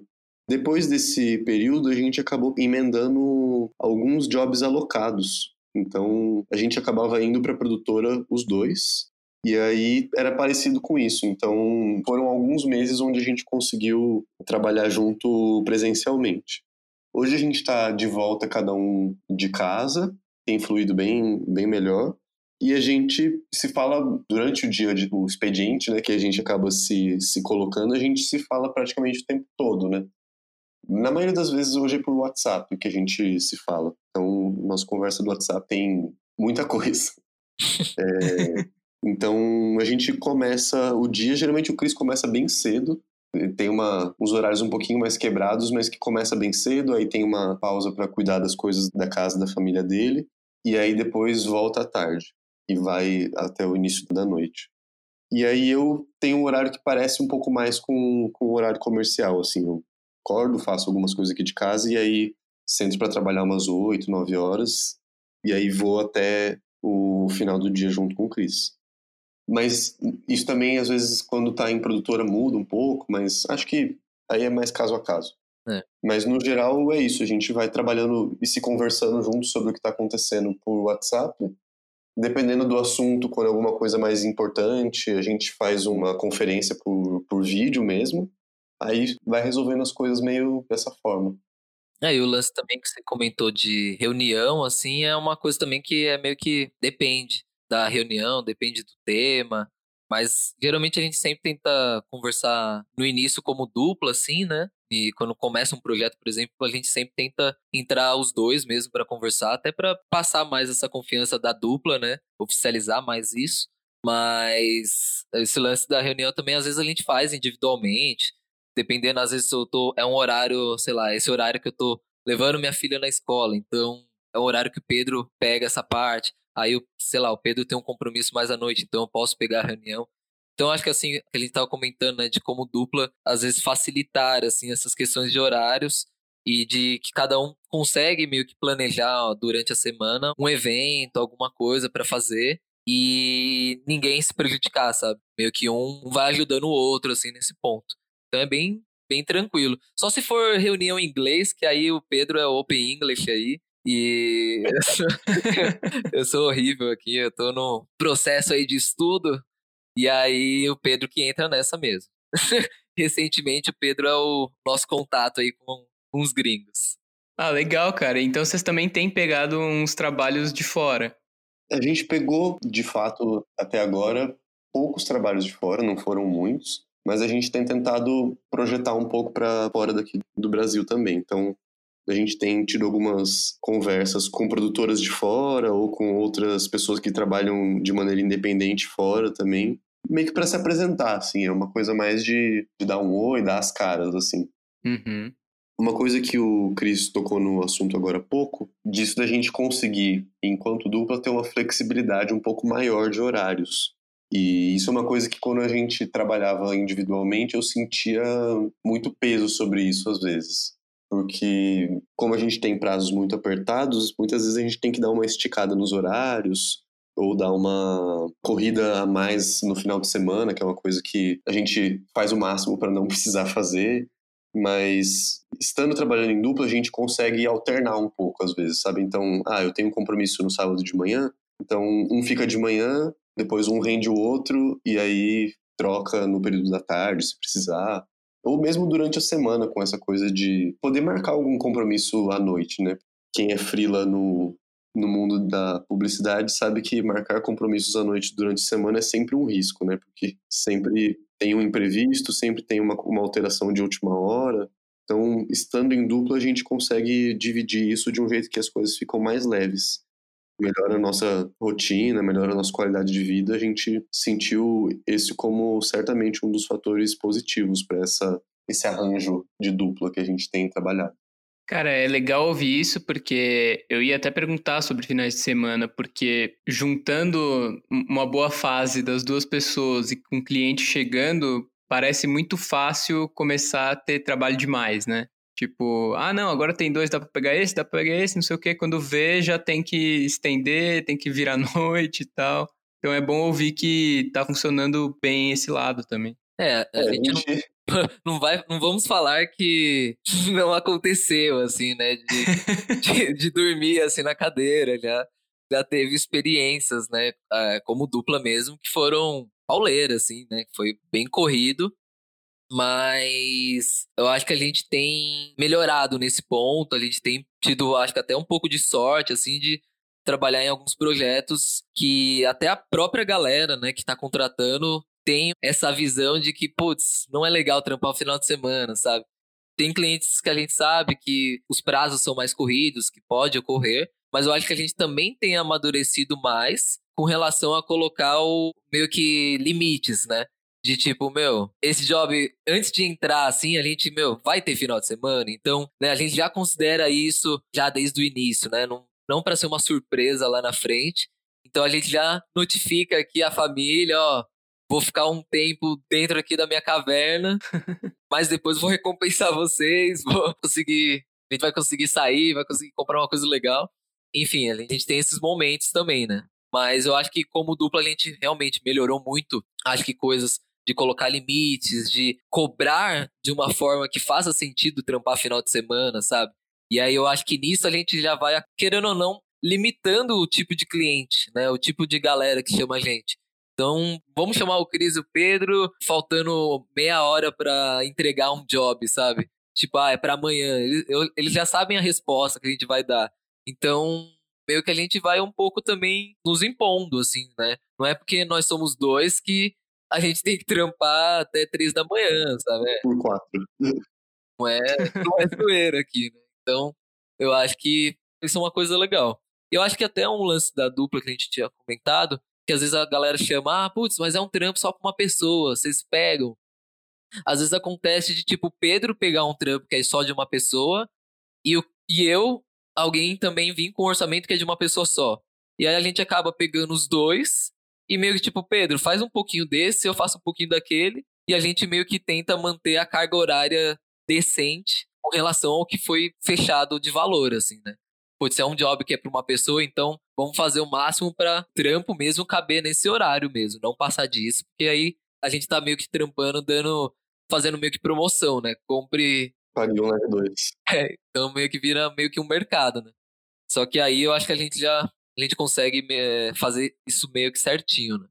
Depois desse período, a gente acabou emendando alguns jobs alocados. Então, a gente acabava indo para a produtora, os dois, e aí era parecido com isso. Então, foram alguns meses onde a gente conseguiu trabalhar junto presencialmente. Hoje a gente está de volta, cada um de casa, tem fluído bem melhor. E a gente se fala durante o dia do expediente, né, que a gente acaba se colocando, a gente se fala praticamente o tempo todo, né? Na maioria das vezes hoje é por WhatsApp que a gente se fala. Então, nossa conversa do WhatsApp tem muita coisa. Então, a gente começa o dia, geralmente o Chris começa bem cedo, tem uns horários um pouquinho mais quebrados, mas que começa bem cedo, aí tem uma pausa para cuidar das coisas da casa, da família dele, e aí depois volta à tarde, e vai até o início da noite. E aí eu tenho um horário que parece um pouco mais com o horário comercial, assim, eu acordo, faço algumas coisas aqui de casa, e aí sento para trabalhar umas 8, 9 horas, e aí vou até o final do dia junto com o Chris. Mas isso também, às vezes, quando tá em produtora muda um pouco, mas acho que aí é mais caso a caso. É. Mas, no geral, é isso. A gente vai trabalhando e se conversando junto sobre o que tá acontecendo por WhatsApp. Dependendo do assunto, quando é alguma coisa mais importante, a gente faz uma conferência por vídeo mesmo. Aí vai resolvendo as coisas meio dessa forma. É, e o lance também que você comentou de reunião, assim, é uma coisa também que é meio que depende da reunião, depende do tema, mas geralmente a gente sempre tenta conversar no início como dupla, assim, né? E quando começa um projeto, por exemplo, a gente sempre tenta entrar os dois mesmo para conversar, até para passar mais essa confiança da dupla, né? Oficializar mais isso, mas esse lance da reunião também às vezes a gente faz individualmente, dependendo, às vezes é um horário, sei lá, esse horário que eu tô levando minha filha na escola, então é um horário que o Pedro pega essa parte, aí, sei lá, o Pedro tem um compromisso mais à noite, então eu posso pegar a reunião. Então, acho que assim, a gente tava comentando, né, de como dupla, às vezes, facilitar, assim, essas questões de horários e de que cada um consegue meio que planejar, ó, durante a semana, um evento, alguma coisa para fazer e ninguém se prejudicar, sabe? Meio que um vai ajudando o outro, assim, nesse ponto. Então é bem, bem tranquilo. Só se for reunião em inglês, que aí o Pedro é Open English aí. E eu sou horrível aqui, eu tô no processo aí de estudo. E aí o Pedro que entra nessa mesmo. Recentemente o Pedro é o nosso contato aí com uns gringos. Ah, legal, cara. Então vocês também têm pegado uns trabalhos de fora. A gente pegou, de fato, até agora, poucos trabalhos de fora, não foram muitos. Mas a gente tem tentado projetar um pouco para fora daqui do Brasil também. Então, a gente tem tido algumas conversas com produtoras de fora ou com outras pessoas que trabalham de maneira independente fora também. Meio que para se apresentar, assim. É uma coisa mais de dar um oi, dar as caras, assim. Uhum. Uma coisa que o Chris tocou no assunto agora há pouco, disso da gente conseguir, enquanto dupla, ter uma flexibilidade um pouco maior de horários. E isso é uma coisa que quando a gente trabalhava individualmente, eu sentia muito peso sobre isso às vezes. Porque como a gente tem prazos muito apertados, muitas vezes a gente tem que dar uma esticada nos horários ou dar uma corrida a mais no final de semana, que é uma coisa que a gente faz o máximo para não precisar fazer. Mas estando trabalhando em dupla, a gente consegue alternar um pouco às vezes, sabe? Então, eu tenho um compromisso no sábado de manhã, então um fica de manhã, depois um rende o outro e aí troca no período da tarde, se precisar. Ou mesmo durante a semana, com essa coisa de poder marcar algum compromisso à noite, né? Quem é freela no mundo da publicidade sabe que marcar compromissos à noite durante a semana é sempre um risco, né? Porque sempre tem um imprevisto, sempre tem uma alteração de última hora. Então, estando em dupla, a gente consegue dividir isso de um jeito que as coisas ficam mais leves. Melhora a nossa rotina, melhora a nossa qualidade de vida. A gente sentiu esse como certamente um dos fatores positivos para esse arranjo de dupla que a gente tem trabalhado. Cara, é legal ouvir isso, porque eu ia até perguntar sobre finais de semana, porque juntando uma boa fase das duas pessoas e com o cliente chegando, parece muito fácil começar a ter trabalho demais, né? Tipo, não, agora tem dois, dá pra pegar esse, não sei o quê. Quando vê, já tem que estender, tem que vir à noite e tal. Então é bom ouvir que tá funcionando bem esse lado também. A gente não vamos falar que não aconteceu, assim, né? De dormir, assim, na cadeira. Já teve experiências, né? Como dupla mesmo, que foram pauleiras, assim, né? Foi bem corrido. Mas eu acho que a gente tem melhorado nesse ponto, a gente tem tido, acho que até um pouco de sorte, assim, de trabalhar em alguns projetos que até a própria galera, né, que tá contratando tem essa visão de que, putz, não é legal trampar o final de semana, sabe? Tem clientes que a gente sabe que os prazos são mais corridos, que pode ocorrer, mas eu acho que a gente também tem amadurecido mais com relação a colocar o meio que limites, né? De tipo, meu, esse job, antes de entrar, assim, a gente, meu, vai ter final de semana. Então, né, a gente já considera isso já desde o início, né? Não para ser uma surpresa lá na frente. Então, a gente já notifica aqui a família, ó, vou ficar um tempo dentro aqui da minha caverna, mas depois vou recompensar vocês, vou conseguir, a gente vai conseguir sair, vai conseguir comprar uma coisa legal. Enfim, a gente tem esses momentos também, né? Mas eu acho que como dupla a gente realmente melhorou muito, acho que coisas de colocar limites, de cobrar de uma forma que faça sentido trampar final de semana, sabe? E aí eu acho que nisso a gente já vai, querendo ou não, limitando o tipo de cliente, né? O tipo de galera que chama a gente. Então, vamos chamar o Cris e o Pedro, faltando meia hora pra entregar um job, sabe? Tipo, ah, é pra amanhã. Eles já sabem a resposta que a gente vai dar. Então, meio que a gente vai um pouco também nos impondo, assim, né? Não é porque nós somos dois que a gente tem que trampar até 3 da manhã, sabe? Por 4. Não é zoeira aqui, né? Então, eu acho que isso é uma coisa legal. Eu acho que até um lance da dupla que a gente tinha comentado, que às vezes a galera chama, ah, putz, mas é um trampo só com uma pessoa, vocês pegam. Às vezes acontece de, tipo, o Pedro pegar um trampo que é só de uma pessoa e eu, alguém também vir com um orçamento que é de uma pessoa só. E aí a gente acaba pegando os dois e meio que, tipo, Pedro, faz um pouquinho desse, eu faço um pouquinho daquele, e a gente meio que tenta manter a carga horária decente com relação ao que foi fechado de valor, assim, né? Pode ser um job que é para uma pessoa, então vamos fazer o máximo para trampo mesmo caber nesse horário mesmo, não passar disso, porque aí a gente tá meio que trampando, fazendo meio que promoção, né? Compre... Pague um, leve 2. É, então meio que vira meio que um mercado, né? Só que aí eu acho que a gente consegue fazer isso meio que certinho, né?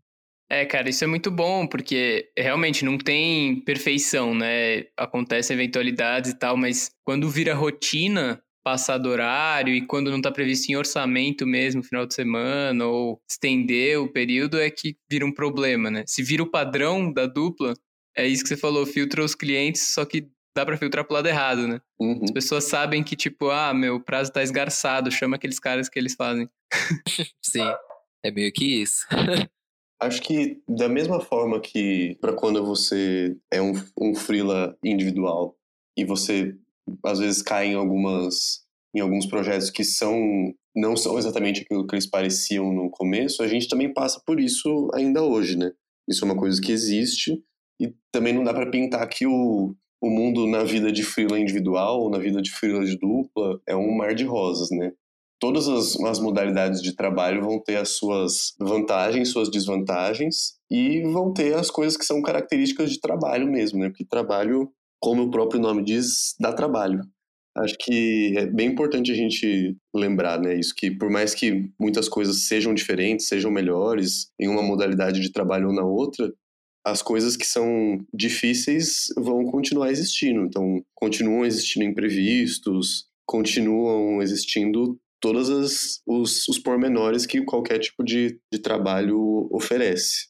É, cara, isso é muito bom, porque realmente não tem perfeição, né? Acontecem eventualidades e tal, mas quando vira rotina... passar do horário e quando não está previsto em orçamento mesmo, final de semana, ou estender o período, é que vira um problema, né? Se vira o padrão da dupla, é isso que você falou, filtra os clientes, só que dá para filtrar pro lado errado, né? Uhum. As pessoas sabem que, tipo, ah, meu, o prazo tá esgarçado, chama aqueles caras que eles fazem. Sim, é meio que isso. Acho que da mesma forma que para quando você é um freela individual e você... às vezes caem em alguns projetos que não são exatamente aquilo que eles pareciam no começo, a gente também passa por isso ainda hoje, né? Isso é uma coisa que existe e também não dá para pintar que o mundo na vida de freela individual ou na vida de freela de dupla é um mar de rosas, né? Todas as modalidades de trabalho vão ter as suas vantagens, suas desvantagens e vão ter as coisas que são características de trabalho mesmo, né? Porque trabalho... como o próprio nome diz, dá trabalho. Acho que é bem importante a gente lembrar, né? Isso que por mais que muitas coisas sejam diferentes, sejam melhores em uma modalidade de trabalho ou na outra, as coisas que são difíceis vão continuar existindo. Então, continuam existindo imprevistos, continuam existindo todos os pormenores que qualquer tipo de trabalho oferece.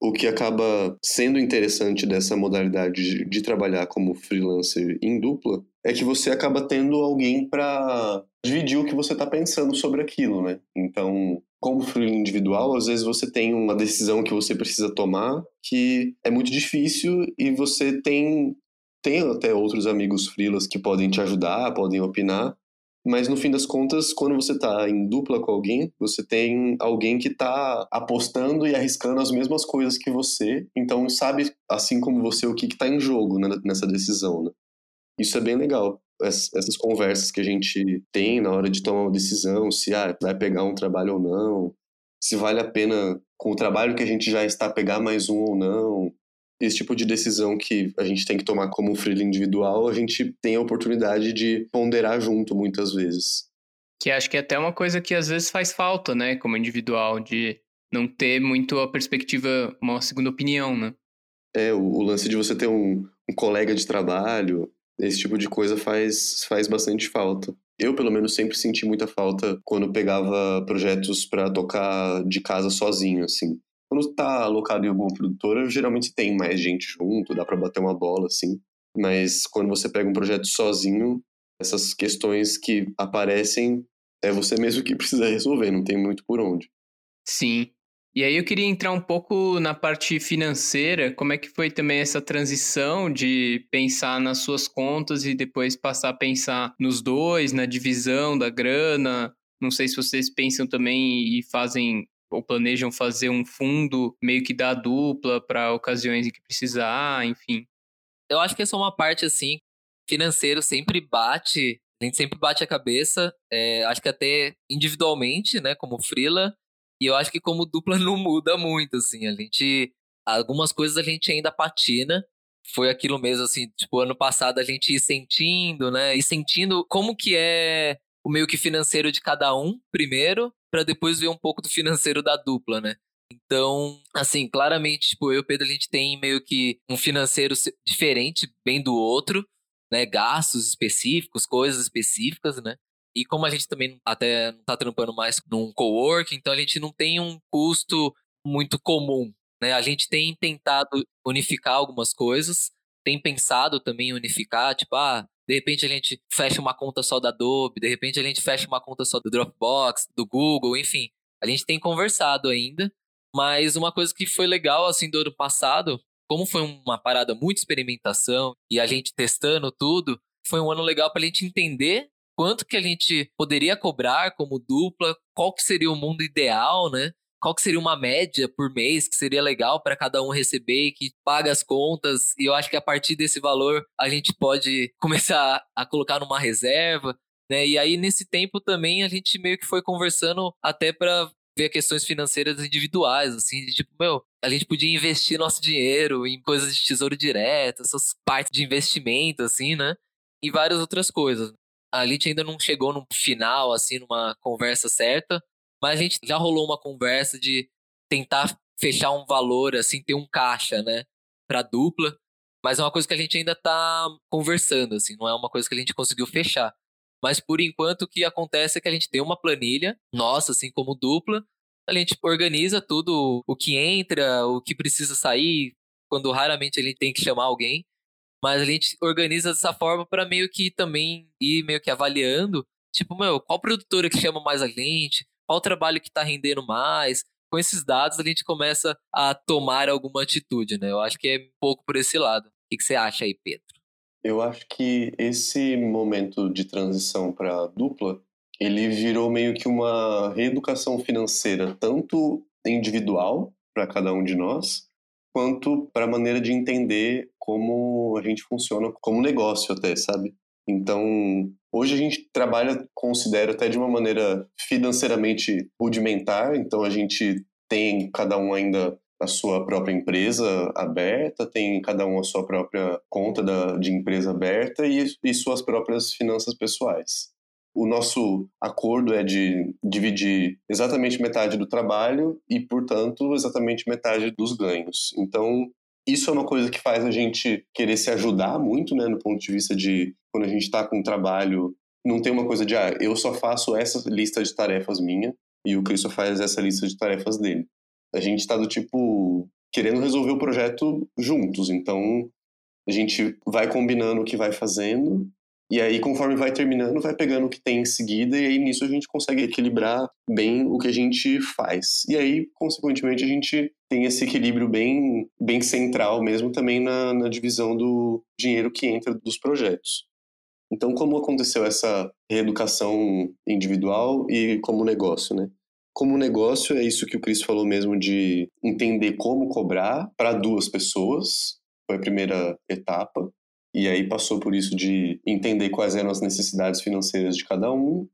O que acaba sendo interessante dessa modalidade de trabalhar como freelancer em dupla é que você acaba tendo alguém para dividir o que você está pensando sobre aquilo, né? Então, como freelancer individual, às vezes você tem uma decisão que você precisa tomar que é muito difícil e você tem até outros amigos freelas que podem te ajudar, podem opinar, mas no fim das contas, quando você está em dupla com alguém, você tem alguém que está apostando e arriscando as mesmas coisas que você, então sabe, assim como você, o que está em jogo, né, nessa decisão, né? Isso é bem legal. Essas conversas que a gente tem na hora de tomar uma decisão, se vai pegar um trabalho ou não, se vale a pena, com o trabalho que a gente já está, pegar mais um ou não. Esse tipo de decisão que a gente tem que tomar como freela individual, a gente tem a oportunidade de ponderar junto muitas vezes. Que acho que é até uma coisa que às vezes faz falta, né? Como individual, de não ter muito a perspectiva, uma segunda opinião, né? É, o lance de você ter um colega de trabalho, esse tipo de coisa faz bastante falta. Eu, pelo menos, sempre senti muita falta quando pegava projetos pra tocar de casa sozinho, assim. Quando tá alocado em alguma produtora, geralmente tem mais gente junto, dá pra bater uma bola, assim. Mas quando você pega um projeto sozinho, essas questões que aparecem, é você mesmo que precisa resolver, não tem muito por onde. Sim. E aí eu queria entrar um pouco na parte financeira, como é que foi também essa transição de pensar nas suas contas e depois passar a pensar nos dois, na divisão da grana? Não sei se vocês pensam também e fazem ou planejam fazer um fundo meio que da dupla para ocasiões em que precisar, enfim. Eu acho que essa é uma parte, assim, financeiro sempre bate, a gente sempre bate a cabeça, acho que até individualmente, né, como freela. E eu acho que como dupla não muda muito, assim, algumas coisas a gente ainda patina, foi aquilo mesmo, assim, tipo, ano passado a gente ir sentindo, né, como que é o meio que financeiro de cada um, primeiro, para depois ver um pouco do financeiro da dupla, né. Então, assim, claramente, tipo, eu e o Pedro, a gente tem meio que um financeiro diferente, bem do outro, né, gastos específicos, coisas específicas, né. E como a gente também até não está trampando mais num co-work, então a gente não tem um custo muito comum, né? A gente tem tentado unificar algumas coisas, tem pensado também em unificar, tipo, de repente a gente fecha uma conta só da Adobe, de repente a gente fecha uma conta só do Dropbox, do Google, enfim. A gente tem conversado ainda, mas uma coisa que foi legal, assim, do ano passado, como foi uma parada muito experimentação e a gente testando tudo, foi um ano legal para a gente entender quanto que a gente poderia cobrar como dupla, qual que seria o mundo ideal, né? Qual que seria uma média por mês que seria legal para cada um receber e que paga as contas. E eu acho que a partir desse valor a gente pode começar a colocar numa reserva, né? E aí nesse tempo também a gente meio que foi conversando até para ver questões financeiras individuais, assim, de tipo, a gente podia investir nosso dinheiro em coisas de tesouro direto, essas partes de investimento, assim, né? E várias outras coisas. A gente ainda não chegou num final, assim, numa conversa certa, mas a gente já rolou uma conversa de tentar fechar um valor, assim, ter um caixa, né, pra dupla, mas é uma coisa que a gente ainda tá conversando, assim, não é uma coisa que a gente conseguiu fechar. Mas, por enquanto, o que acontece é que a gente tem uma planilha nossa, assim, como dupla, a gente organiza tudo, o que entra, o que precisa sair, quando raramente a gente tem que chamar alguém. Mas a gente organiza dessa forma para meio que também ir meio que avaliando, tipo, qual produtora que chama mais a gente, qual trabalho que tá rendendo mais. Com esses dados a gente começa a tomar alguma atitude, né? Eu acho que é um pouco por esse lado. O que você acha aí, Pedro? Eu acho que esse momento de transição para dupla, ele virou meio que uma reeducação financeira, tanto individual para cada um de nós, quanto para a maneira de entender como a gente funciona como negócio até, sabe? Então, hoje a gente trabalha, considero, até de uma maneira financeiramente rudimentar. Então, a gente tem cada um ainda a sua própria empresa aberta, tem cada um a sua própria conta de empresa aberta e suas próprias finanças pessoais. O nosso acordo é de dividir exatamente metade do trabalho e, portanto, exatamente metade dos ganhos. Então, isso é uma coisa que faz a gente querer se ajudar muito, né, no ponto de vista de quando a gente está com um trabalho, não tem uma coisa de, eu só faço essa lista de tarefas minha e o Cristo faz essa lista de tarefas dele. A gente está do tipo querendo resolver o projeto juntos, então a gente vai combinando o que vai fazendo. E aí, conforme vai terminando, vai pegando o que tem em seguida e aí nisso a gente consegue equilibrar bem o que a gente faz. E aí, consequentemente, a gente tem esse equilíbrio bem, bem central mesmo também na divisão do dinheiro que entra dos projetos. Então, como aconteceu essa reeducação individual e como negócio, né? Como negócio, é isso que o Cris falou mesmo, de entender como cobrar para duas pessoas, foi a primeira etapa. E aí passou por isso de entender quais eram as necessidades financeiras de cada um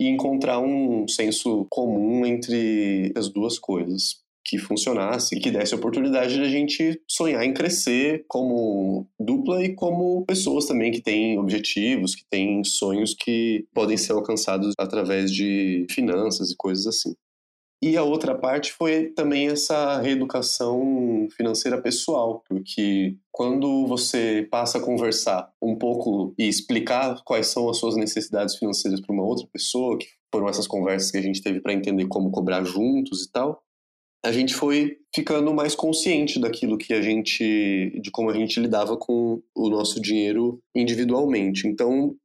e encontrar um senso comum entre as duas coisas, que funcionasse e que desse a oportunidade de a gente sonhar em crescer como dupla e como pessoas também que têm objetivos, que têm sonhos que podem ser alcançados através de finanças e coisas assim. E a outra parte foi também essa reeducação financeira pessoal, porque quando você passa a conversar um pouco e explicar quais são as suas necessidades financeiras para uma outra pessoa, que foram essas conversas que a gente teve para entender como cobrar juntos e tal, a gente foi ficando mais consciente daquilo que de como a gente lidava com o nosso dinheiro individualmente. Então,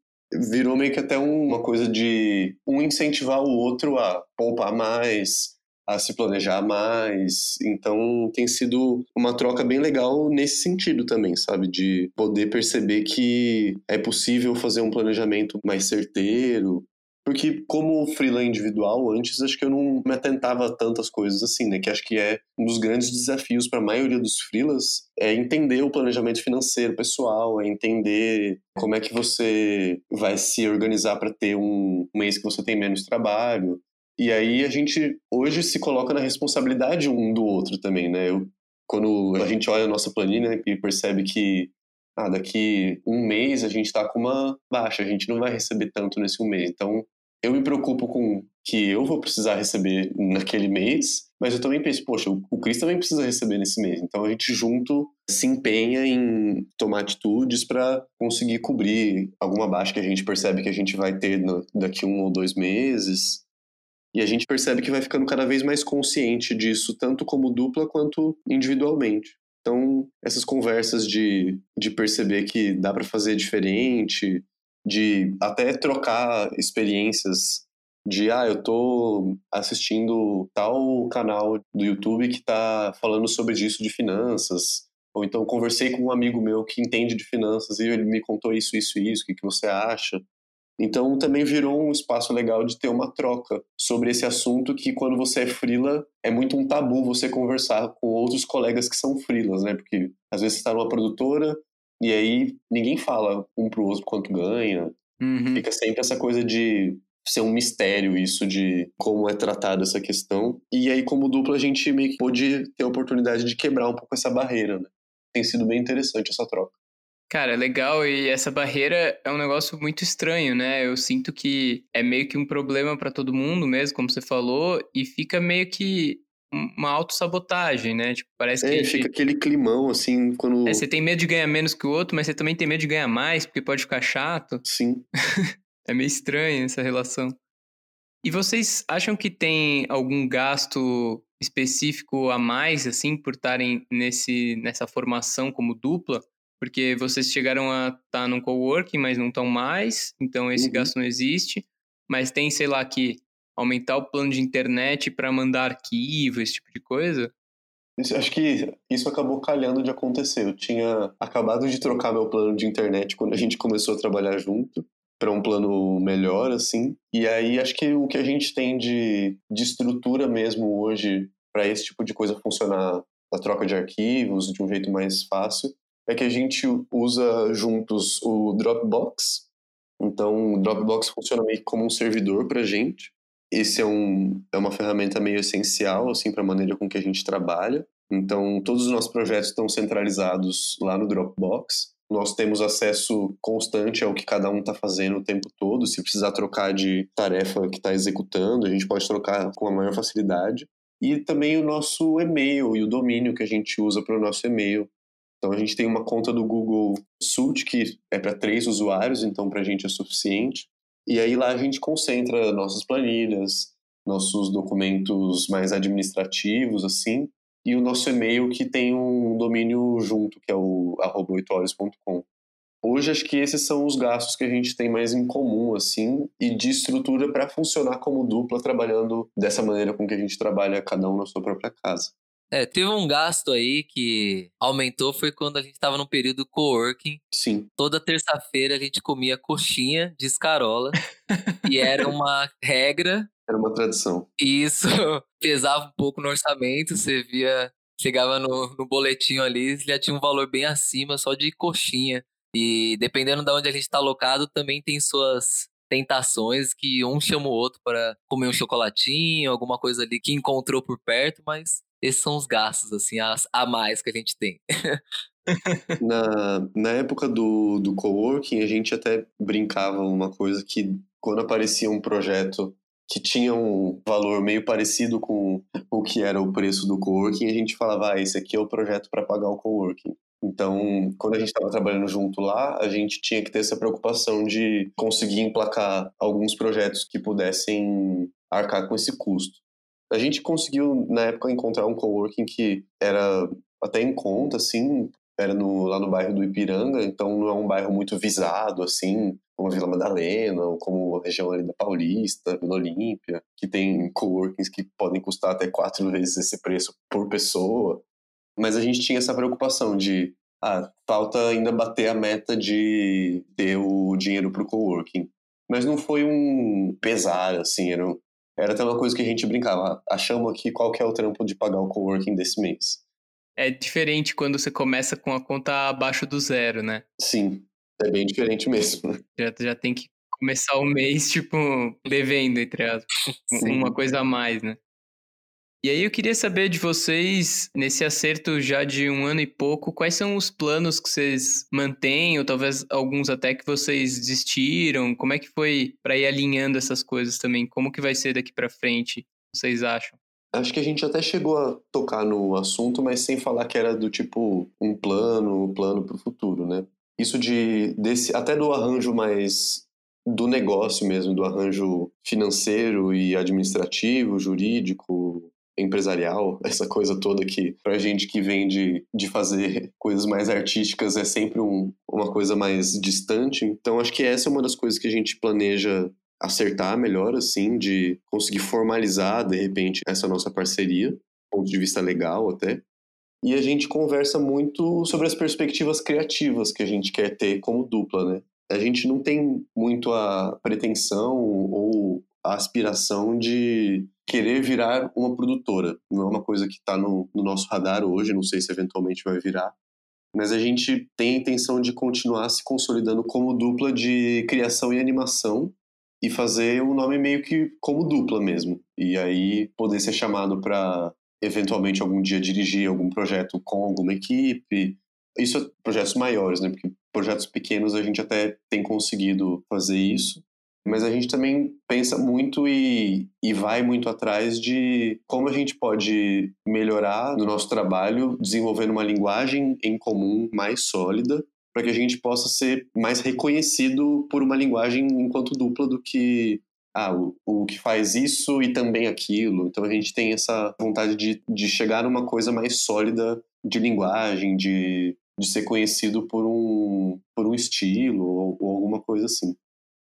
virou meio que até uma coisa de um incentivar o outro a poupar mais, a se planejar mais. Então tem sido uma troca bem legal nesse sentido também, sabe? De poder perceber que é possível fazer um planejamento mais certeiro. Porque como freelancer individual, antes acho que eu não me atentava a tantas coisas assim, né? Que acho que é um dos grandes desafios para a maioria dos freelas, é entender o planejamento financeiro pessoal, é entender como é que você vai se organizar para ter um mês que você tem menos trabalho. E aí a gente hoje se coloca na responsabilidade um do outro também, né? Quando a gente olha a nossa planilha e percebe que daqui um mês a gente está com uma baixa, a gente não vai receber tanto nesse mês. Então eu me preocupo com que eu vou precisar receber naquele mês, mas eu também penso, poxa, o Chris também precisa receber nesse mês. Então a gente junto se empenha em tomar atitudes para conseguir cobrir alguma baixa que a gente percebe que a gente vai ter daqui um ou dois meses. E a gente percebe que vai ficando cada vez mais consciente disso, tanto como dupla quanto individualmente. Então, essas conversas de perceber que dá para fazer diferente, de até trocar experiências de, eu tô assistindo tal canal do YouTube que tá falando sobre isso de finanças, ou então conversei com um amigo meu que entende de finanças e ele me contou isso, isso e isso, o que você acha? Então, também virou um espaço legal de ter uma troca sobre esse assunto que, quando você é freela, é muito um tabu você conversar com outros colegas que são freelas, né? Porque, às vezes, você está numa produtora e aí ninguém fala um pro outro quanto ganha. Uhum. Fica sempre essa coisa de ser um mistério isso, de como é tratada essa questão. E aí, como dupla, a gente meio que pôde ter a oportunidade de quebrar um pouco essa barreira, né? Tem sido bem interessante essa troca. Cara, legal, e essa barreira é um negócio muito estranho, né? Eu sinto que é meio que um problema para todo mundo mesmo, como você falou, e fica meio que uma autossabotagem, né? Tipo, parece que fica aquele climão, assim, quando... você tem medo de ganhar menos que o outro, mas você também tem medo de ganhar mais, porque pode ficar chato. Sim. É meio estranho essa relação. E vocês acham que tem algum gasto específico a mais, assim, por estarem nessa formação como dupla? Porque vocês chegaram a estar num coworking, mas não estão mais, então esse gasto não existe. Mas tem, sei lá, que aumentar o plano de internet para mandar arquivo, esse tipo de coisa? Acho que isso acabou calhando de acontecer. Eu tinha acabado de trocar meu plano de internet quando a gente começou a trabalhar junto, para um plano melhor, assim. E aí acho que o que a gente tem de estrutura mesmo hoje para esse tipo de coisa funcionar, a troca de arquivos de um jeito mais fácil, é que a gente usa juntos o Dropbox. Então, o Dropbox funciona meio que como um servidor para a gente. Esse é uma ferramenta meio essencial, assim, para a maneira com que a gente trabalha. Então, todos os nossos projetos estão centralizados lá no Dropbox. Nós temos acesso constante ao que cada um está fazendo o tempo todo. Se precisar trocar de tarefa que está executando, a gente pode trocar com a maior facilidade. E também o nosso e-mail e o domínio que a gente usa para o nosso e-mail. Então, a gente tem uma conta do Google Suite, que é para 3 usuários, então para a gente é suficiente. E aí lá a gente concentra nossas planilhas, nossos documentos mais administrativos, assim, e o nosso e-mail que tem um domínio junto, que é o @oitoolhos.com. Hoje, acho que esses são os gastos que a gente tem mais em comum, assim, e de estrutura para funcionar como dupla, trabalhando dessa maneira com que a gente trabalha cada um na sua própria casa. Teve um gasto aí que aumentou, foi quando a gente estava num período coworking. Sim. Toda terça-feira a gente comia coxinha de escarola e era uma regra. Era uma tradição. E isso pesava um pouco no orçamento, você via, chegava no boletinho ali, já tinha um valor bem acima só de coxinha. E dependendo de onde a gente está alocado, também tem suas tentações que um chama o outro para comer um chocolatinho, alguma coisa ali que encontrou por perto, mas... esses são os gastos, assim, a mais que a gente tem. Na época do coworking, a gente até brincava uma coisa que, quando aparecia um projeto que tinha um valor meio parecido com o que era o preço do coworking, a gente falava, esse aqui é o projeto para pagar o coworking. Então, quando a gente estava trabalhando junto lá, a gente tinha que ter essa preocupação de conseguir emplacar alguns projetos que pudessem arcar com esse custo. A gente conseguiu, na época, encontrar um coworking que era até em conta, assim, era lá no bairro do Ipiranga, então não é um bairro muito visado, assim, como Vila Madalena, ou como a região ali da Paulista, Vila Olímpia, que tem coworkings que podem custar até 4 vezes esse preço por pessoa. Mas a gente tinha essa preocupação de, falta ainda bater a meta de ter o dinheiro para o coworking. Mas não foi um pesar, assim, era até uma coisa que a gente brincava. Achamos aqui qual que é o trampo de pagar o coworking desse mês. É diferente quando você começa com a conta abaixo do zero, né? Sim, é bem diferente mesmo. Já tem que começar o mês, tipo, devendo, entre aspas, uma coisa a mais, né? E aí eu queria saber de vocês, nesse acerto já de 1 ano e pouco, quais são os planos que vocês mantêm, ou talvez alguns até que vocês desistiram? Como é que foi para ir alinhando essas coisas também? Como que vai ser daqui para frente, vocês acham? Acho que a gente até chegou a tocar no assunto, mas sem falar que era do tipo um plano para o futuro, né? Isso até do arranjo mais do negócio mesmo, do arranjo financeiro e administrativo, jurídico, empresarial, essa coisa toda que pra gente que vem de fazer coisas mais artísticas é sempre uma coisa mais distante. Então acho que essa é uma das coisas que a gente planeja acertar melhor, assim, de conseguir formalizar, de repente, essa nossa parceria, do ponto de vista legal até. E a gente conversa muito sobre as perspectivas criativas que a gente quer ter como dupla, né? A gente não tem muito a pretensão ou a aspiração de querer virar uma produtora. Não é uma coisa que está no nosso radar hoje, não sei se eventualmente vai virar, mas a gente tem a intenção de continuar se consolidando como dupla de criação e animação e fazer um nome meio que como dupla mesmo. E aí poder ser chamado para eventualmente algum dia dirigir algum projeto com alguma equipe. Isso é projetos maiores, né? Porque projetos pequenos a gente até tem conseguido fazer isso. Mas a gente também pensa muito e vai muito atrás de como a gente pode melhorar no nosso trabalho, desenvolvendo uma linguagem em comum mais sólida, para que a gente possa ser mais reconhecido por uma linguagem enquanto dupla do que o que faz isso e também aquilo. Então a gente tem essa vontade de chegar numa coisa mais sólida de linguagem, de ser conhecido por um estilo ou alguma coisa assim.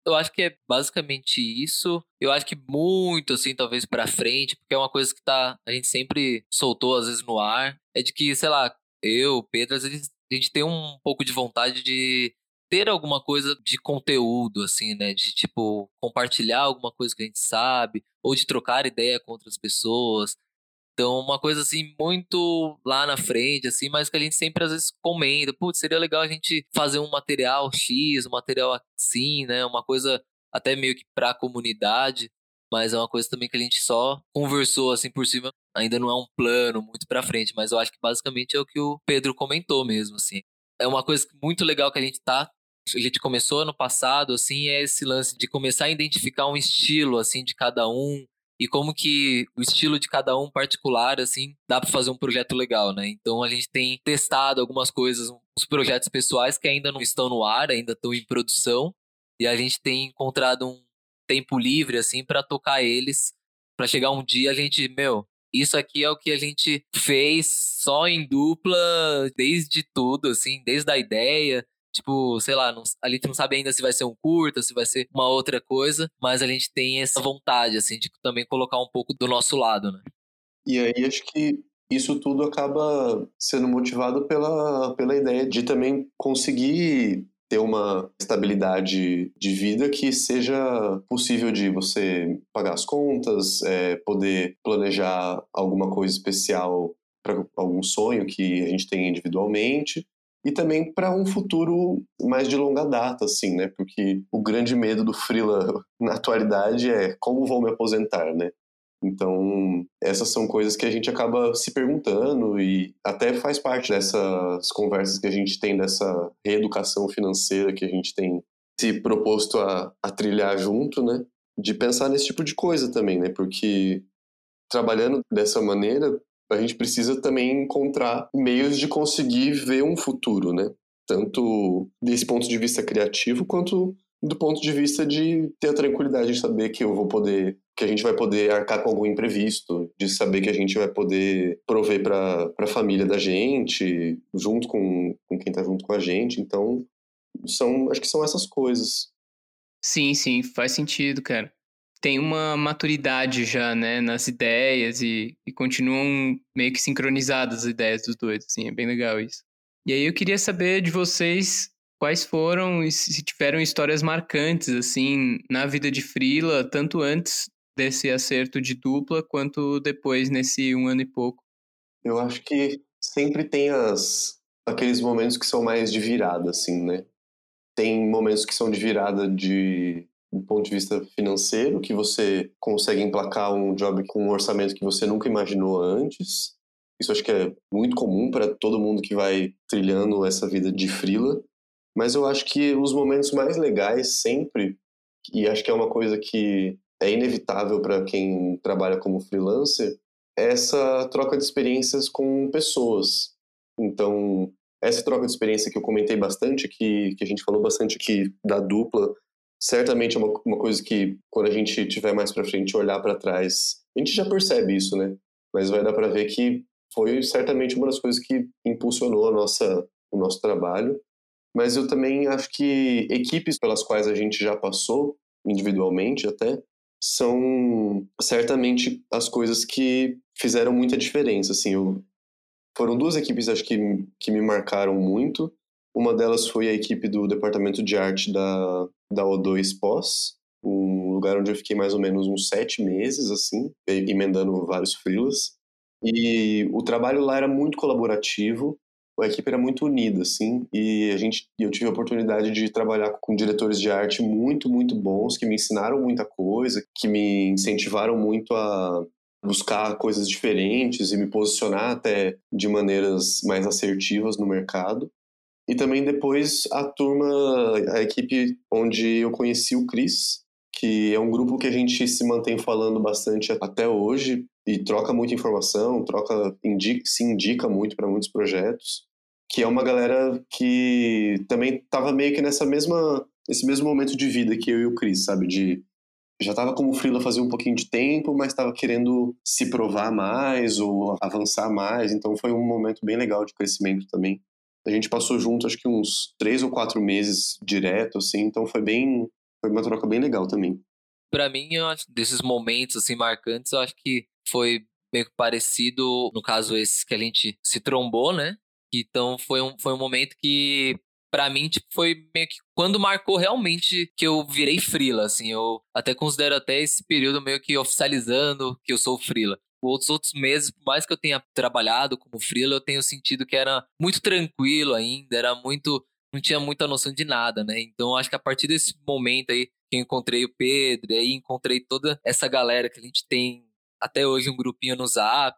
Eu acho que é basicamente isso. Eu acho que muito, assim, talvez pra frente, porque é uma coisa que a gente sempre soltou, às vezes, no ar, é de que, sei lá, eu, Pedro, às vezes a gente tem um pouco de vontade de ter alguma coisa de conteúdo, assim, né? De, tipo, compartilhar alguma coisa que a gente sabe, ou de trocar ideia com outras pessoas. Então, uma coisa, assim, muito lá na frente, assim, mas que a gente sempre, às vezes, comenta. Putz, seria legal a gente fazer um material X, um material assim, né? Uma coisa até meio que pra comunidade, mas é uma coisa também que a gente só conversou, assim, por cima. Ainda não é um plano muito pra frente, mas eu acho que basicamente é o que o Pedro comentou mesmo, assim. É uma coisa muito legal que a gente começou ano passado, assim, é esse lance de começar a identificar um estilo, assim, de cada um, e como que o estilo de cada um particular, assim, dá pra fazer um projeto legal, né? Então a gente tem testado algumas coisas, uns projetos pessoais que ainda não estão no ar, ainda estão em produção, e a gente tem encontrado um tempo livre, assim, pra tocar eles, pra chegar um dia a gente, isso aqui é o que a gente fez só em dupla, desde tudo, assim, desde a ideia. Tipo, sei lá, a gente não sabe ainda se vai ser um curta, se vai ser uma outra coisa, mas a gente tem essa vontade, assim, de também colocar um pouco do nosso lado, né? E aí acho que isso tudo acaba sendo motivado pela ideia de também conseguir ter uma estabilidade de vida que seja possível de você pagar as contas, poder planejar alguma coisa especial para algum sonho que a gente tem individualmente, e também para um futuro mais de longa data, assim, né? Porque o grande medo do freela na atualidade é como vou me aposentar, né? Então, essas são coisas que a gente acaba se perguntando e até faz parte dessas conversas que a gente tem, dessa reeducação financeira que a gente tem se proposto a trilhar junto, né? De pensar nesse tipo de coisa também, né? Porque trabalhando dessa maneira, a gente precisa também encontrar meios de conseguir ver um futuro, né? Tanto desse ponto de vista criativo, quanto do ponto de vista de ter a tranquilidade de saber que que a gente vai poder arcar com algum imprevisto, de saber que a gente vai poder prover para a família da gente, junto com quem está junto com a gente. Então, acho que são essas coisas. Sim, faz sentido, cara. Tem uma maturidade já, né, nas ideias e continuam meio que sincronizadas as ideias dos dois, assim, é bem legal isso. E aí eu queria saber de vocês quais foram e se tiveram histórias marcantes, assim, na vida de freela, tanto antes desse acerto de dupla, quanto depois, nesse 1 ano e pouco. Eu acho que sempre tem aqueles momentos que são mais de virada, assim, né? Tem momentos que são de virada do ponto de vista financeiro, que você consegue emplacar um job com um orçamento que você nunca imaginou antes. Isso acho que é muito comum para todo mundo que vai trilhando essa vida de freela. Mas eu acho que os momentos mais legais sempre, e acho que é uma coisa que é inevitável para quem trabalha como freelancer, é essa troca de experiências com pessoas. Então, essa troca de experiência que eu comentei bastante, que a gente falou bastante aqui da dupla, certamente é uma coisa que, quando a gente tiver mais para frente, olhar para trás, a gente já percebe isso, né? Mas vai dar para ver que foi certamente uma das coisas que impulsionou o nosso trabalho. Mas eu também acho que equipes pelas quais a gente já passou, individualmente até, são certamente as coisas que fizeram muita diferença, assim. Foram 2 equipes, acho que me marcaram muito. Uma delas foi a equipe do departamento de arte da O2 Pós, um lugar onde eu fiquei mais ou menos uns 7 meses, assim, emendando vários freelas. E o trabalho lá era muito colaborativo, a equipe era muito unida, assim, e eu tive a oportunidade de trabalhar com diretores de arte muito, muito bons, que me ensinaram muita coisa, que me incentivaram muito a buscar coisas diferentes e me posicionar até de maneiras mais assertivas no mercado. E também depois a equipe onde eu conheci o Chris, que é um grupo que a gente se mantém falando bastante até hoje e troca muita informação, se indica muito para muitos projetos, que é uma galera que também estava meio que nesse mesmo momento de vida que eu e o Chris, sabe? Já estava como freela fazia um pouquinho de tempo, mas estava querendo se provar mais ou avançar mais, então foi um momento bem legal de crescimento também. A gente passou junto, acho que uns 3 ou 4 meses direto, assim, então foi uma troca bem legal também. Pra mim, eu acho, desses momentos, assim, marcantes, eu acho que foi meio que parecido, no caso esse que a gente se trombou, né? Então, foi um momento que, pra mim, tipo, foi meio que quando marcou realmente que eu virei freela, assim. Eu até considero até esse período meio que oficializando que eu sou freela. Outros meses, por mais que eu tenha trabalhado como freela, eu tenho sentido que era muito tranquilo ainda, não tinha muita noção de nada, né? Então, acho que a partir desse momento aí que eu encontrei o Pedro, aí encontrei toda essa galera que a gente tem até hoje, um grupinho no Zap,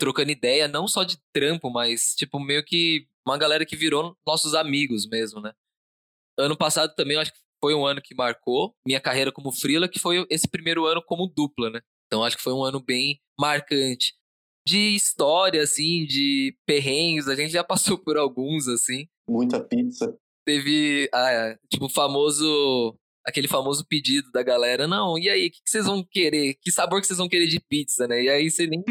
trocando ideia, não só de trampo, mas tipo, meio que uma galera que virou nossos amigos mesmo, né? Ano passado também, eu acho que foi um ano que marcou minha carreira como freela, que foi esse primeiro ano como dupla, né? Então, acho que foi um ano bem marcante. De história, assim, de perrengues, a gente já passou por alguns, assim. Muita pizza. Teve, aquele famoso pedido da galera, não, e aí, o que vocês vão querer? Que sabor que vocês vão querer de pizza, né? E aí você nem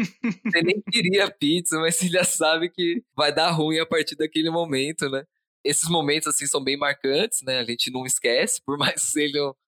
queria pizza, mas você já sabe que vai dar ruim a partir daquele momento, né? Esses momentos, assim, são bem marcantes, né? A gente não esquece, por mais que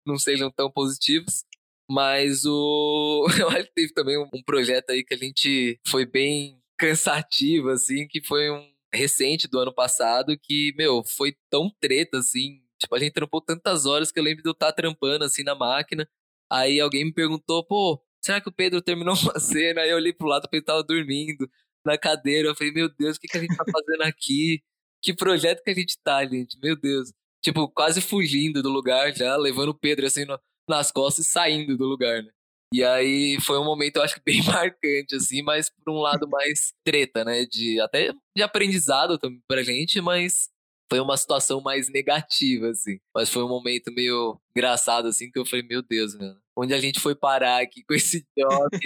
não sejam tão positivos. Mas eu acho que teve também um projeto aí que a gente foi bem cansativo, assim, que foi um recente do ano passado, que, foi tão treta, assim, tipo, a gente trampou tantas horas que eu lembro de eu estar trampando, assim, na máquina, aí alguém me perguntou, será que o Pedro terminou uma cena? Aí eu olhei pro lado, o Pedro tava dormindo na cadeira, eu falei, meu Deus, o que a gente tá fazendo aqui? Que projeto que a gente tá, gente? Meu Deus. Tipo, quase fugindo do lugar já, levando o Pedro, assim, nas costas e saindo do lugar, né? E aí foi um momento, eu acho que bem marcante, assim, mas por um lado mais treta, né? Até de aprendizado também pra gente, mas foi uma situação mais negativa, assim. Mas foi um momento meio engraçado, assim, que eu falei, meu Deus, mano, onde a gente foi parar aqui com esse job? O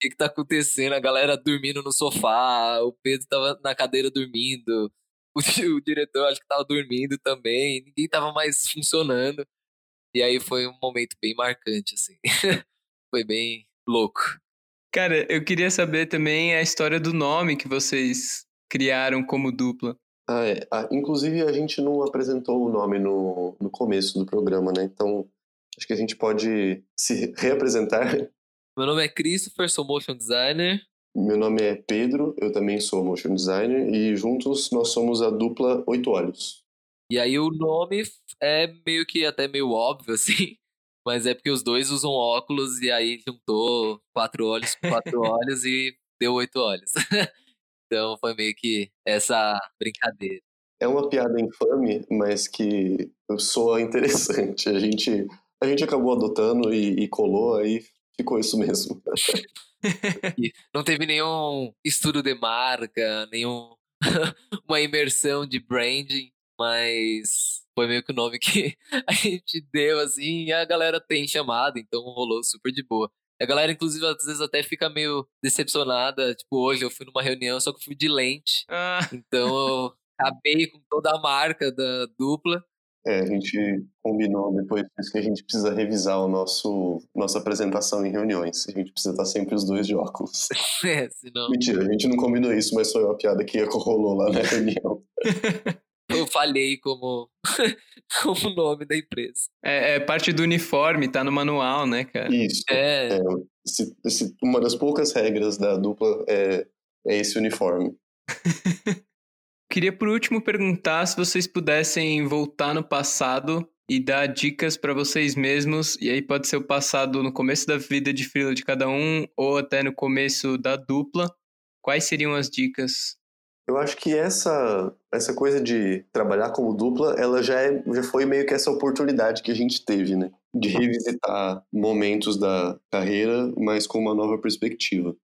que tá acontecendo? A galera dormindo no sofá, o Pedro tava na cadeira dormindo, o diretor acho que tava dormindo também, ninguém tava mais funcionando. E aí foi um momento bem marcante, assim. Foi bem louco. Cara, eu queria saber também a história do nome que vocês criaram como dupla. Ah, é. Inclusive, a gente não apresentou o nome no começo do programa, né? Então, Acho que a gente pode se reapresentar. Meu nome é Christopher, sou motion designer. Meu nome é Pedro, eu também sou motion designer e juntos nós somos a dupla Oito Olhos. E aí o nome é meio que até meio óbvio, assim, mas é porque os dois usam óculos e aí juntou quatro olhos com quatro olhos e deu oito olhos. Então foi meio que essa brincadeira. É uma piada infame, mas que soa interessante. A gente acabou adotando e colou, aí ficou isso mesmo. Não teve nenhum estudo de marca, uma imersão de branding, mas foi meio que o nome que a gente deu, assim, e a galera tem chamado, então rolou super de boa. A galera, inclusive, às vezes até fica meio decepcionada, tipo, hoje eu fui numa reunião, só que eu fui de lente, então eu acabei com toda a marca da dupla. É, a gente combinou depois disso que a gente precisa revisar a nossa apresentação em reuniões. A gente precisa estar sempre os dois de óculos. É, senão... Mentira, a gente não combinou isso, mas foi uma piada que rolou lá na reunião. Eu falhei como o nome da empresa. É parte do uniforme, tá no manual, né, cara? Isso. Uma das poucas regras da dupla é esse uniforme. Queria, por último, perguntar se vocês pudessem voltar no passado e dar dicas para vocês mesmos, e aí pode ser o passado no começo da vida de freela de cada um ou até no começo da dupla. Quais seriam as dicas? Eu acho que essa coisa de trabalhar como dupla, ela já foi meio que essa oportunidade que a gente teve, né? De revisitar momentos da carreira, mas com uma nova perspectiva.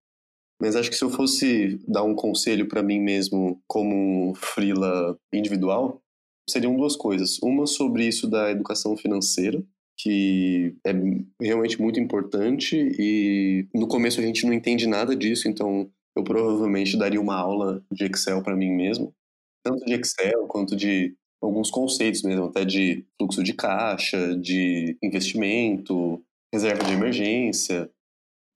Mas acho que se eu fosse dar um conselho para mim mesmo como freela individual, seriam duas coisas. Uma sobre isso da educação financeira, que é realmente muito importante e no começo a gente não entende nada disso, então eu provavelmente daria uma aula de Excel para mim mesmo. Tanto de Excel quanto de alguns conceitos mesmo, até de fluxo de caixa, de investimento, reserva de emergência...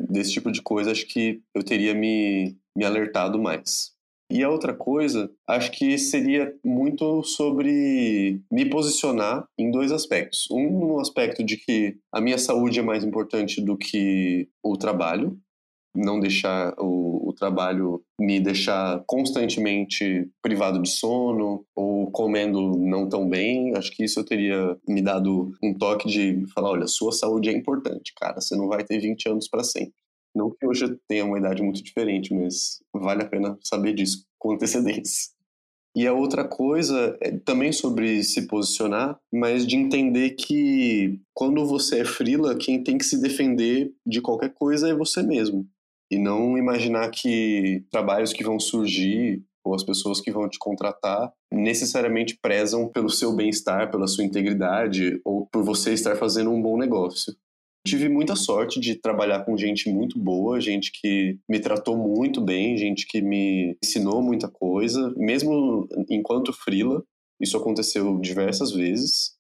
Desse tipo de coisa, acho que eu teria me alertado mais. E a outra coisa, acho que seria muito sobre me posicionar em dois aspectos. Um no aspecto de que a minha saúde é mais importante do que o trabalho. Não deixar o trabalho me deixar constantemente privado de sono ou comendo não tão bem. Acho que isso eu teria me dado um toque de falar, olha, sua saúde é importante, cara. Você não vai ter 20 anos para sempre. Não que hoje eu tenha uma idade muito diferente, mas vale a pena saber disso com antecedência. E a outra coisa é também sobre se posicionar, mas de entender que quando você é freela, quem tem que se defender de qualquer coisa é você mesmo. E não imaginar que trabalhos que vão surgir ou as pessoas que vão te contratar necessariamente prezam pelo seu bem-estar, pela sua integridade ou por você estar fazendo um bom negócio. Tive muita sorte de trabalhar com gente muito boa, gente que me tratou muito bem, gente que me ensinou muita coisa, mesmo enquanto freela, isso aconteceu diversas vezes,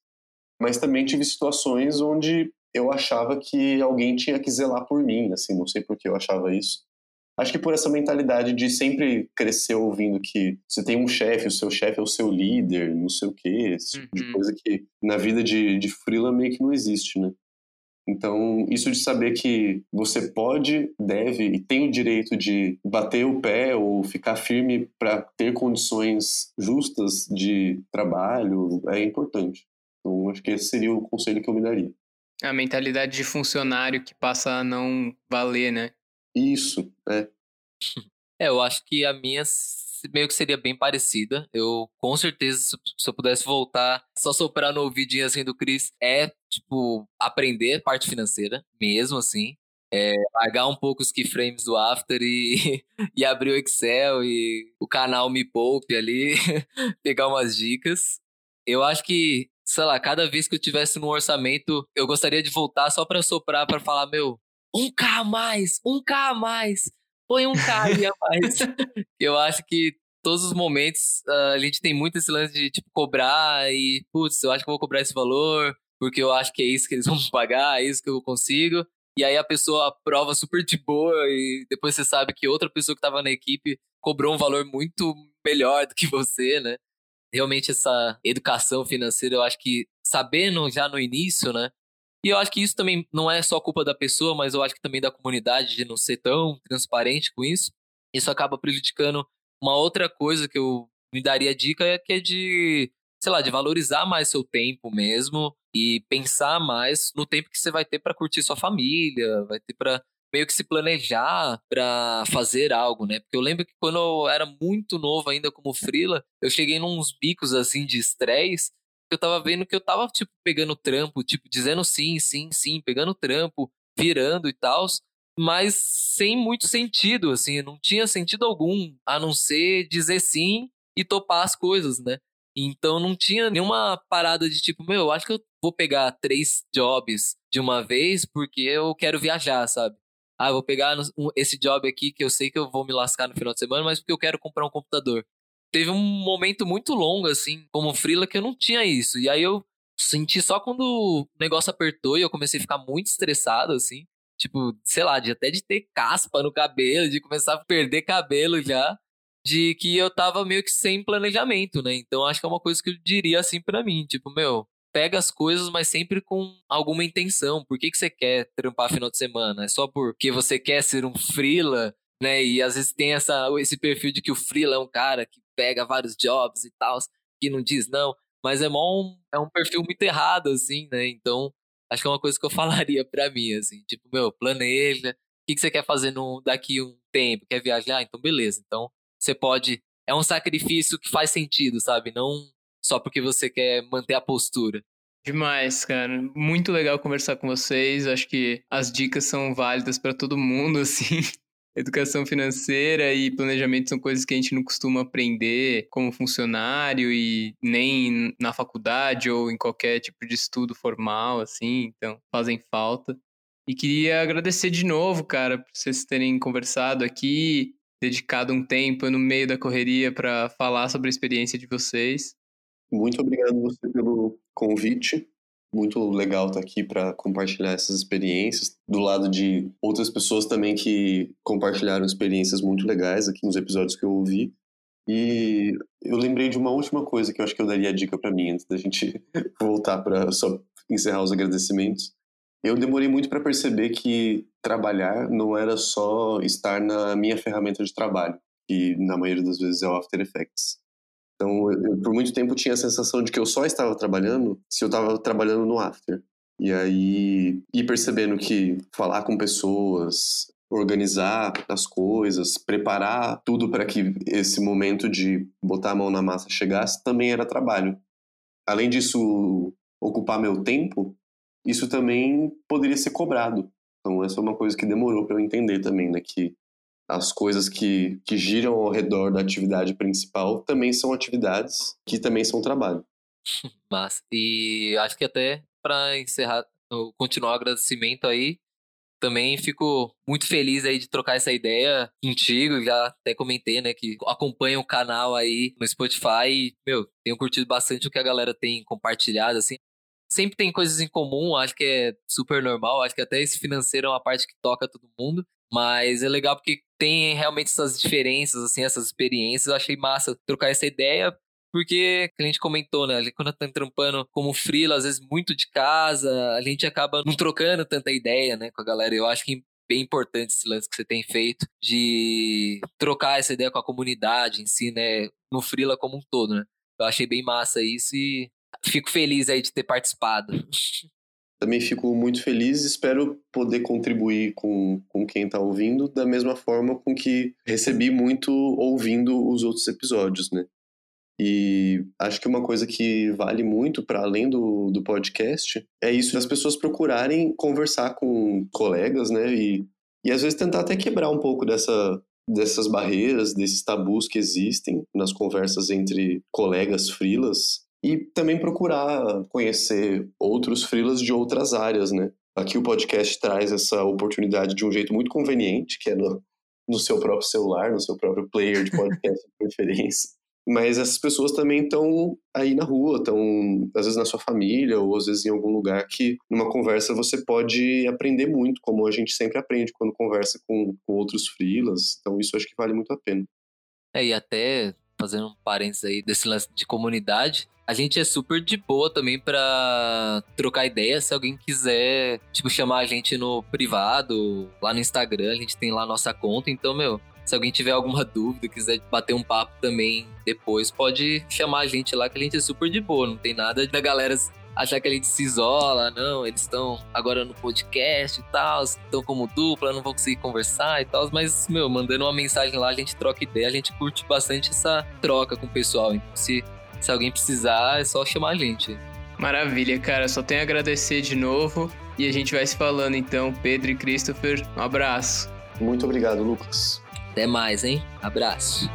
mas também tive situações onde eu achava que alguém tinha que zelar por mim, assim, não sei por que eu achava isso. Acho que por essa mentalidade de sempre crescer ouvindo que você tem um chefe, o seu chefe é o seu líder, não sei o quê, esse tipo de coisa que na vida de freela meio que não existe, né? Então, isso de saber que você pode, deve e tem o direito de bater o pé ou ficar firme para ter condições justas de trabalho é importante. Então, acho que esse seria o conselho que eu me daria. A mentalidade de funcionário que passa a não valer, né? Isso, é. Eu acho que a minha meio que seria bem parecida. Eu, com certeza, se eu pudesse voltar, só soprar no ouvidinho assim do Chris, tipo, aprender parte financeira, mesmo assim. Largar um pouco os keyframes do After e abrir o Excel e o canal Me Poupe ali, pegar umas dicas. Eu acho que, sei lá, cada vez que eu tivesse num orçamento, eu gostaria de voltar só pra soprar, pra falar, meu, 1K a mais, 1K a mais, põe 1K a mais. Eu acho que todos os momentos a gente tem muito esse lance de, tipo, cobrar e, putz, eu acho que eu vou cobrar esse valor, porque eu acho que é isso que eles vão me pagar, é isso que eu consigo. E aí a pessoa aprova super de boa e depois você sabe que outra pessoa que estava na equipe cobrou um valor muito melhor do que você, né? Realmente essa educação financeira, eu acho que sabendo já no início, né? E eu acho que isso também não é só culpa da pessoa, mas eu acho que também da comunidade de não ser tão transparente com isso. Isso acaba prejudicando uma outra coisa que eu me daria dica, que é de, sei lá, de valorizar mais seu tempo mesmo e pensar mais no tempo que você vai ter para curtir sua família, vai ter para meio que se planejar para fazer algo, né? Porque eu lembro que quando eu era muito novo ainda como freela, eu cheguei nos bicos assim de estresse, eu tava vendo que eu tava, tipo, pegando trampo, tipo, dizendo sim, pegando trampo, virando e tal, mas sem muito sentido, assim, não tinha sentido algum, a não ser dizer sim e topar as coisas, né? Então não tinha nenhuma parada de tipo, meu, acho que eu vou pegar 3 jobs de uma vez porque eu quero viajar, sabe? Ah, eu vou pegar esse job aqui que eu sei que eu vou me lascar no final de semana, mas porque eu quero comprar um computador. Teve um momento muito longo, assim, como freela, que eu não tinha isso. E aí eu senti só quando o negócio apertou e eu comecei a ficar muito estressado, assim. Tipo, sei lá, até de ter caspa no cabelo, de começar a perder cabelo já. De que eu tava meio que sem planejamento, né? Então acho que é uma coisa que eu diria, assim, pra mim. Tipo, meu, pega as coisas, mas sempre com alguma intenção. Por que você quer trampar final de semana? É só porque você quer ser um freela, né? E às vezes tem esse perfil de que o freela é um cara que pega vários jobs e tal, que não diz não, mas é um perfil muito errado, assim, né? Então, acho que é uma coisa que eu falaria pra mim, assim, tipo, meu, planeja, o que você quer fazer daqui um tempo? Quer viajar? Então, beleza. Então, você pode... É um sacrifício que faz sentido, sabe? Não só porque você quer manter a postura. Demais, cara. Muito legal conversar com vocês. Acho que as dicas são válidas pra todo mundo, assim. Educação financeira e planejamento são coisas que a gente não costuma aprender como funcionário e nem na faculdade ou em qualquer tipo de estudo formal, assim, então fazem falta. E queria agradecer de novo, cara, por vocês terem conversado aqui, dedicado um tempo no meio da correria para falar sobre a experiência de vocês. Muito obrigado você pelo convite. Muito legal estar aqui para compartilhar essas experiências, do lado de outras pessoas também que compartilharam experiências muito legais aqui nos episódios que eu ouvi. E eu lembrei de uma última coisa que eu acho que eu daria a dica para mim, antes da gente voltar para só encerrar os agradecimentos. Eu demorei muito para perceber que trabalhar não era só estar na minha ferramenta de trabalho, que na maioria das vezes é o After Effects. Então, eu, por muito tempo, tinha a sensação de que eu só estava trabalhando se eu estava trabalhando no after. E aí, ir percebendo que falar com pessoas, organizar as coisas, preparar tudo para que esse momento de botar a mão na massa chegasse, também era trabalho. Além disso, ocupar meu tempo, isso também poderia ser cobrado. Então, essa é uma coisa que demorou para eu entender também, né? Que as coisas que giram ao redor da atividade principal também são atividades que também são trabalho. Mas, e acho que até para encerrar, continuar o agradecimento aí, também fico muito feliz aí de trocar essa ideia contigo, já até comentei, né, que acompanho o canal aí no Spotify e, meu, tenho curtido bastante o que a galera tem compartilhado, assim. Sempre tem coisas em comum, acho que é super normal, acho que até esse financeiro é uma parte que toca todo mundo, mas é legal porque tem realmente essas diferenças, assim, essas experiências. Eu achei massa trocar essa ideia, porque a gente comentou, né? Quando tá trampando como freela, às vezes muito de casa, a gente acaba não trocando tanta ideia, né, com a galera. Eu acho que é bem importante esse lance que você tem feito de trocar essa ideia com a comunidade em si, né? No freela como um todo, né? Eu achei bem massa isso e fico feliz aí de ter participado. Também fico muito feliz e espero poder contribuir com quem está ouvindo da mesma forma com que recebi muito ouvindo os outros episódios, né? E acho que uma coisa que vale muito para além do podcast é isso das pessoas procurarem conversar com colegas, né? E às vezes tentar até quebrar um pouco dessas barreiras, desses tabus que existem nas conversas entre colegas freelas. E também procurar conhecer outros freelas de outras áreas, né? Aqui o podcast traz essa oportunidade de um jeito muito conveniente, que é no seu próprio celular, no seu próprio player de podcast de preferência. Mas essas pessoas também estão aí na rua, estão às vezes na sua família ou às vezes em algum lugar que numa conversa você pode aprender muito, como a gente sempre aprende quando conversa com outros freelas. Então isso acho que vale muito a pena. É, e até fazendo um parênteses aí desse lance de comunidade... A gente é super de boa também pra trocar ideia, se alguém quiser, tipo, chamar a gente no privado, lá no Instagram, a gente tem lá a nossa conta, então, meu, se alguém tiver alguma dúvida, quiser bater um papo também depois, pode chamar a gente lá, que a gente é super de boa, não tem nada da galera achar que a gente se isola, não, eles estão agora no podcast e tal, estão como dupla, não vão conseguir conversar e tal, mas, meu, mandando uma mensagem lá, a gente troca ideia, a gente curte bastante essa troca com o pessoal, então se alguém precisar, é só chamar a gente. Maravilha, cara. Só tenho a agradecer de novo. E a gente vai se falando, então. Pedro e Christopher, um abraço. Muito obrigado, Lucas. Até mais, hein? Abraço.